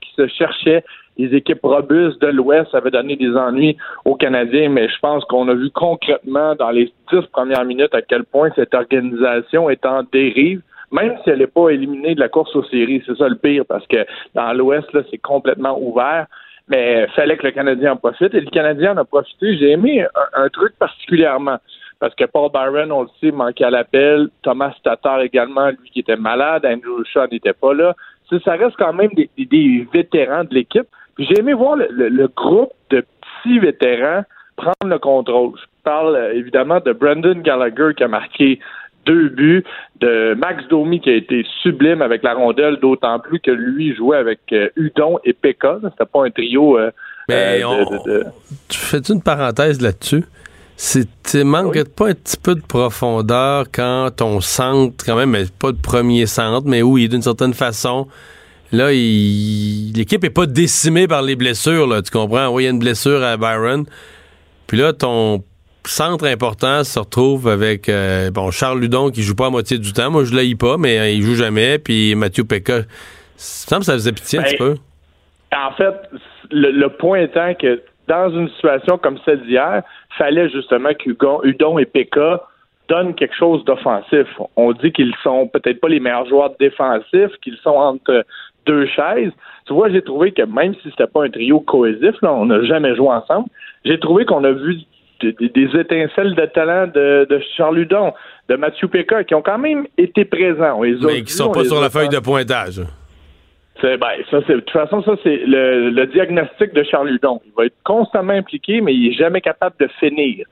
qui se cherchaient, les équipes robustes de l'Ouest, ça avait donné des ennuis aux Canadiens, mais je pense qu'on a vu concrètement dans les 10 premières minutes à quel point cette organisation est en dérive, même si elle n'est pas éliminée de la course aux séries. C'est ça le pire, parce que dans l'Ouest, là, c'est complètement ouvert. Mais il fallait que le Canadien en profite, et le Canadien en a profité. J'ai aimé un truc particulièrement, parce que Paul Byron, on le sait, manquait à l'appel. Thomas Tatar également, lui, qui était malade. Andrew Shaw n'était pas là. Ça reste quand même des vétérans de l'équipe. Puis j'ai aimé voir le groupe de petits vétérans prendre le contrôle. Je parle évidemment de Brendan Gallagher qui a marqué 2 buts, de Max Domi qui a été sublime avec la rondelle, d'autant plus que lui jouait avec Hudon et Péca. C'était pas un trio... Tu fais-tu une parenthèse là-dessus? Tu manques pas un petit peu de profondeur quand ton centre, quand même, pas de premier centre, mais oui, d'une certaine façon, là, l'équipe est pas décimée par les blessures, là, tu comprends? Oui, il y a une blessure à Byron, puis là, ton centre important se retrouve avec Charles Hudon qui joue pas à moitié du temps, moi je l'haïs pas, mais il joue jamais, puis Mathieu Péca, ça me faisait pitié un petit peu. En fait, le point étant que dans une situation comme celle d'hier, fallait justement qu'Hudon et Péca donnent quelque chose d'offensif. On dit qu'ils sont peut-être pas les meilleurs joueurs défensifs, qu'ils sont entre deux chaises. Tu vois, j'ai trouvé que même si c'était pas un trio cohésif, là, on n'a jamais joué ensemble, j'ai trouvé qu'on a vu des étincelles de talent de Charles Hudon, de Mathieu Péca, qui ont quand même été présents. Mais qui sont pas sur la feuille de pointage. De toute façon, ça, c'est le diagnostic de Charles Hudon. Il va être constamment impliqué, mais il n'est jamais capable de finir.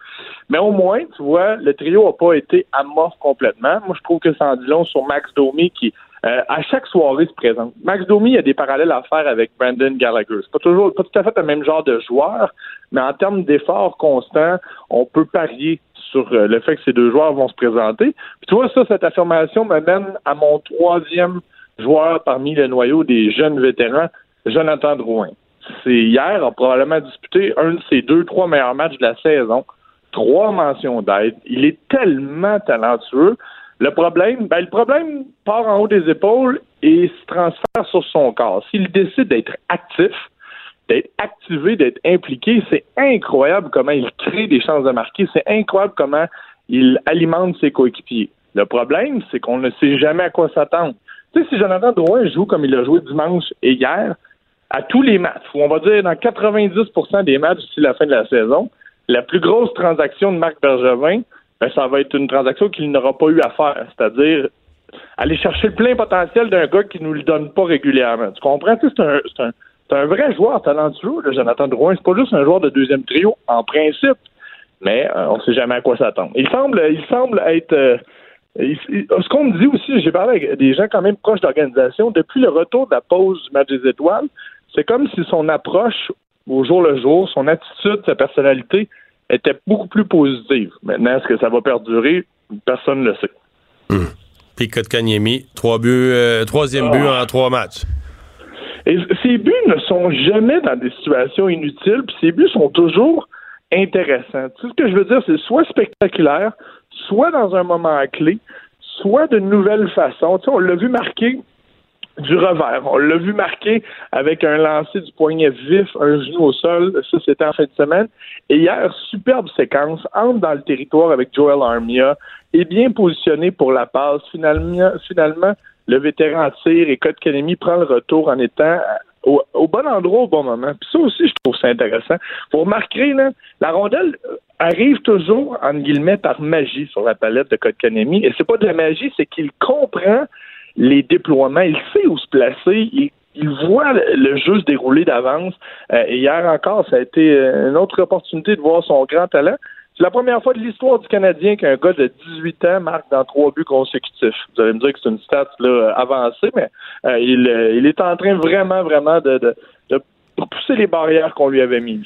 Mais au moins, tu vois, le trio n'a pas été amorphe complètement. Moi, je trouve que ça en dit long sur Max Domi qui, à chaque soirée, se présente. Max Domi, il y a des parallèles à faire avec Brendan Gallagher. C'est pas tout à fait le même genre de joueur, mais en termes d'efforts constants, on peut parier sur le fait que ces deux joueurs vont se présenter. Puis tu vois, cette affirmation m'amène à mon troisième joueur parmi le noyau des jeunes vétérans, Jonathan Drouin. Hier a probablement disputé un de ses 2-3 meilleurs matchs de la saison. 3 mentions d'aide. Il est tellement talentueux. Le problème part en haut des épaules et se transfère sur son corps. S'il décide d'être actif, d'être activé, d'être impliqué, c'est incroyable comment il crée des chances de marquer. C'est incroyable comment il alimente ses coéquipiers. Le problème, c'est qu'on ne sait jamais à quoi s'attendre. Tu sais, si Jonathan Drouin joue comme il a joué dimanche et hier, à tous les matchs, ou on va dire dans 90% des matchs d'ici la fin de la saison, la plus grosse transaction de Marc Bergevin, ça va être une transaction qu'il n'aura pas eu à faire, c'est-à-dire aller chercher le plein potentiel d'un gars qui ne nous le donne pas régulièrement. Tu comprends? Tu sais, c'est un vrai joueur talentueux, là, Jonathan Drouin. C'est pas juste un joueur de deuxième trio, en principe, mais on ne sait jamais à quoi s'attendre. Il semble être... ce qu'on me dit aussi, j'ai parlé avec des gens quand même proches d'organisation, depuis le retour de la pause du match des étoiles, c'est comme si son approche au jour le jour, son attitude, sa personnalité était beaucoup plus positive. Maintenant, est-ce que ça va perdurer? Personne ne le sait. Puis Kotkaniemi, 3e but en 3 matchs. Et ses buts ne sont jamais dans des situations inutiles, puis ses buts sont toujours intéressants. Tu sais, ce que je veux dire, c'est soit spectaculaire, soit dans un moment clé, soit de nouvelle façon. Tu sais, on l'a vu marquer du revers. On l'a vu marquer avec un lancer du poignet vif, un genou au sol. Ça, c'était en fin de semaine. Et hier, superbe séquence. Entre dans le territoire avec Joel Armia. Est bien positionné pour la passe. Finalement, le vétéran tire et Kotkaniemi prend le retour en étant au bon endroit au bon moment. Puis ça aussi, je trouve ça intéressant. Vous remarquerez, là, la rondelle arrive toujours, entre guillemets, par magie sur la palette de Kotkaniemi. Et c'est pas de la magie, c'est qu'il comprend les déploiements. Il sait où se placer. Il voit le jeu se dérouler d'avance. Et hier encore, ça a été une autre opportunité de voir son grand talent. C'est la première fois de l'histoire du Canadien qu'un gars de 18 ans marque dans 3 buts consécutifs. Vous allez me dire que c'est une stat là, avancée, mais il est en train vraiment, vraiment de pas pousser les barrières qu'on lui avait mises.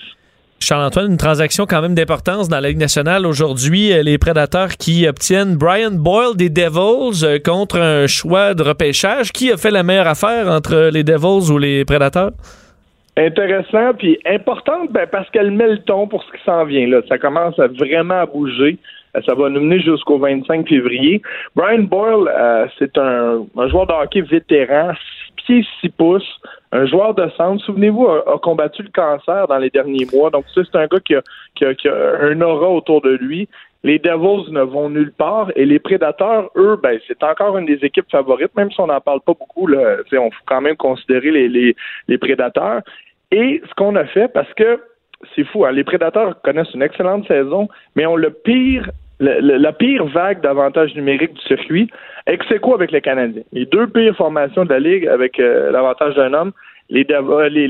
Charles-Antoine, une transaction quand même d'importance dans la Ligue nationale aujourd'hui. Les Prédateurs qui obtiennent Brian Boyle des Devils contre un choix de repêchage. Qui a fait la meilleure affaire entre les Devils ou les Prédateurs? Intéressant, puis importante parce qu'elle met le ton pour ce qui s'en vient. Là. Ça commence à vraiment bouger. Ça va nous mener jusqu'au 25 février. Brian Boyle, c'est un joueur de hockey vétéran, 6 pieds 6 pouces, un joueur de centre. Souvenez-vous, a combattu le cancer dans les derniers mois. Donc, ça, c'est un gars qui a un aura autour de lui. Les Devils ne vont nulle part et les Prédateurs, eux, c'est encore une des équipes favorites, même si on n'en parle pas beaucoup. Là, on faut quand même considérer les Prédateurs. Et ce qu'on a fait, parce que c'est fou, hein? Les Prédateurs connaissent une excellente saison, mais ont la pire vague d'avantages numériques du circuit, ex-aequo avec les Canadiens. Les deux pires formations de la Ligue avec l'avantage d'un homme, les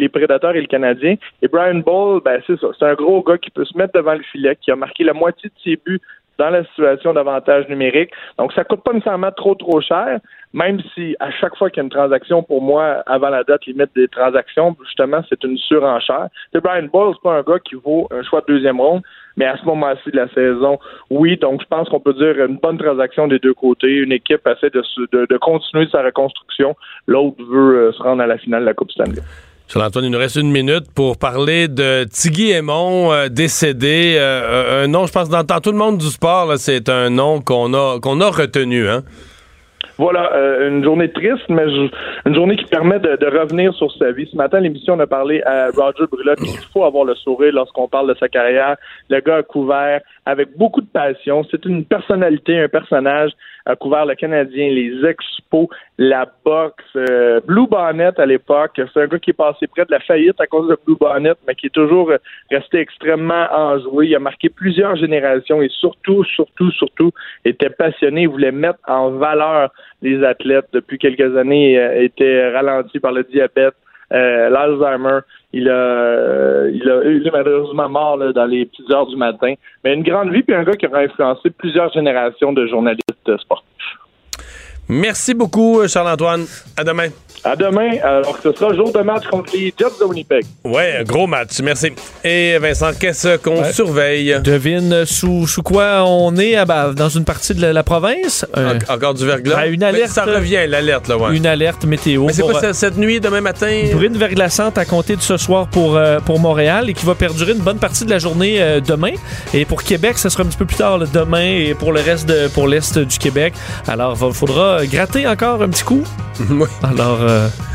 Prédateurs et le Canadien. Et Brian Boyle, c'est ça. C'est un gros gars qui peut se mettre devant le filet, qui a marqué la moitié de ses buts dans la situation d'avantage numérique. Donc, ça coûte pas nécessairement trop cher, même si à chaque fois qu'il y a une transaction, pour moi, avant la date limite des transactions, justement, c'est une surenchère. Brian Boyle, c'est pas un gars qui vaut un choix de deuxième ronde, mais à ce moment-ci de la saison, oui, donc je pense qu'on peut dire une bonne transaction des deux côtés. Une équipe essaie de continuer sa reconstruction. L'autre veut se rendre à la finale de la Coupe Stanley. Charles-Antoine, il nous reste une minute pour parler de Tiggy Aymon, décédé. Un nom, je pense, dans tout le monde du sport, là, c'est un nom qu'on a retenu, hein? Voilà, une journée triste, mais une journée qui permet de revenir sur sa vie. Ce matin, l'émission, on a parlé à Roger Brulotte. Il faut avoir le sourire lorsqu'on parle de sa carrière. Le gars a couvert avec beaucoup de passion. C'est une personnalité, un personnage. A couvert le Canadien, les expos, la boxe, Blue Bonnet à l'époque. C'est un gars qui est passé près de la faillite à cause de Blue Bonnet, mais qui est toujours resté extrêmement enjoué. Il a marqué plusieurs générations et surtout, était passionné. Il voulait mettre en valeur les athlètes. Depuis quelques années, était ralenti par le diabète, l'Alzheimer. Il est malheureusement mort là, dans les petites heures du matin. Mais une grande vie, puis un gars qui aura influencé plusieurs générations de journalistes sportifs. Merci beaucoup, Charles-Antoine. À demain. À demain, alors que ce sera jour de match contre les Jets de Winnipeg. Ouais, un gros match, merci. Et Vincent, qu'est-ce qu'on surveille? Devine sous quoi on est dans une partie de la province? Encore du verglas? Une alerte. Ça revient, l'alerte, là, ouais. Une alerte météo. Mais c'est quoi, cette nuit, demain matin? Brune verglaçante à compter de ce soir pour Montréal et qui va perdurer une bonne partie de la journée demain. Et pour Québec, ça sera un petit peu plus tard, là, demain, et pour le reste, pour l'Est du Québec. Alors, il faudra gratter encore un petit coup. Oui. Alors,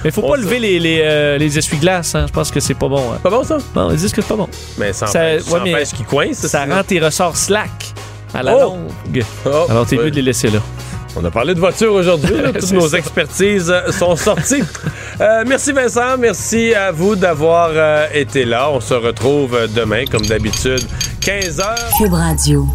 mais faut pas lever les essuie-glaces, hein. Je pense que c'est pas bon. Hein. Pas bon, ça? Non, ils disent que c'est pas bon. Mais ça empêche qu'ils coincent. Ça rend tes ressorts slack à la longue. Oh. Alors, t'es mieux de les laisser là. On a parlé de voiture aujourd'hui. Là, toutes nos expertises sont sorties. Merci Vincent, merci à vous d'avoir été là. On se retrouve demain, comme d'habitude, 15h. Cube Radio.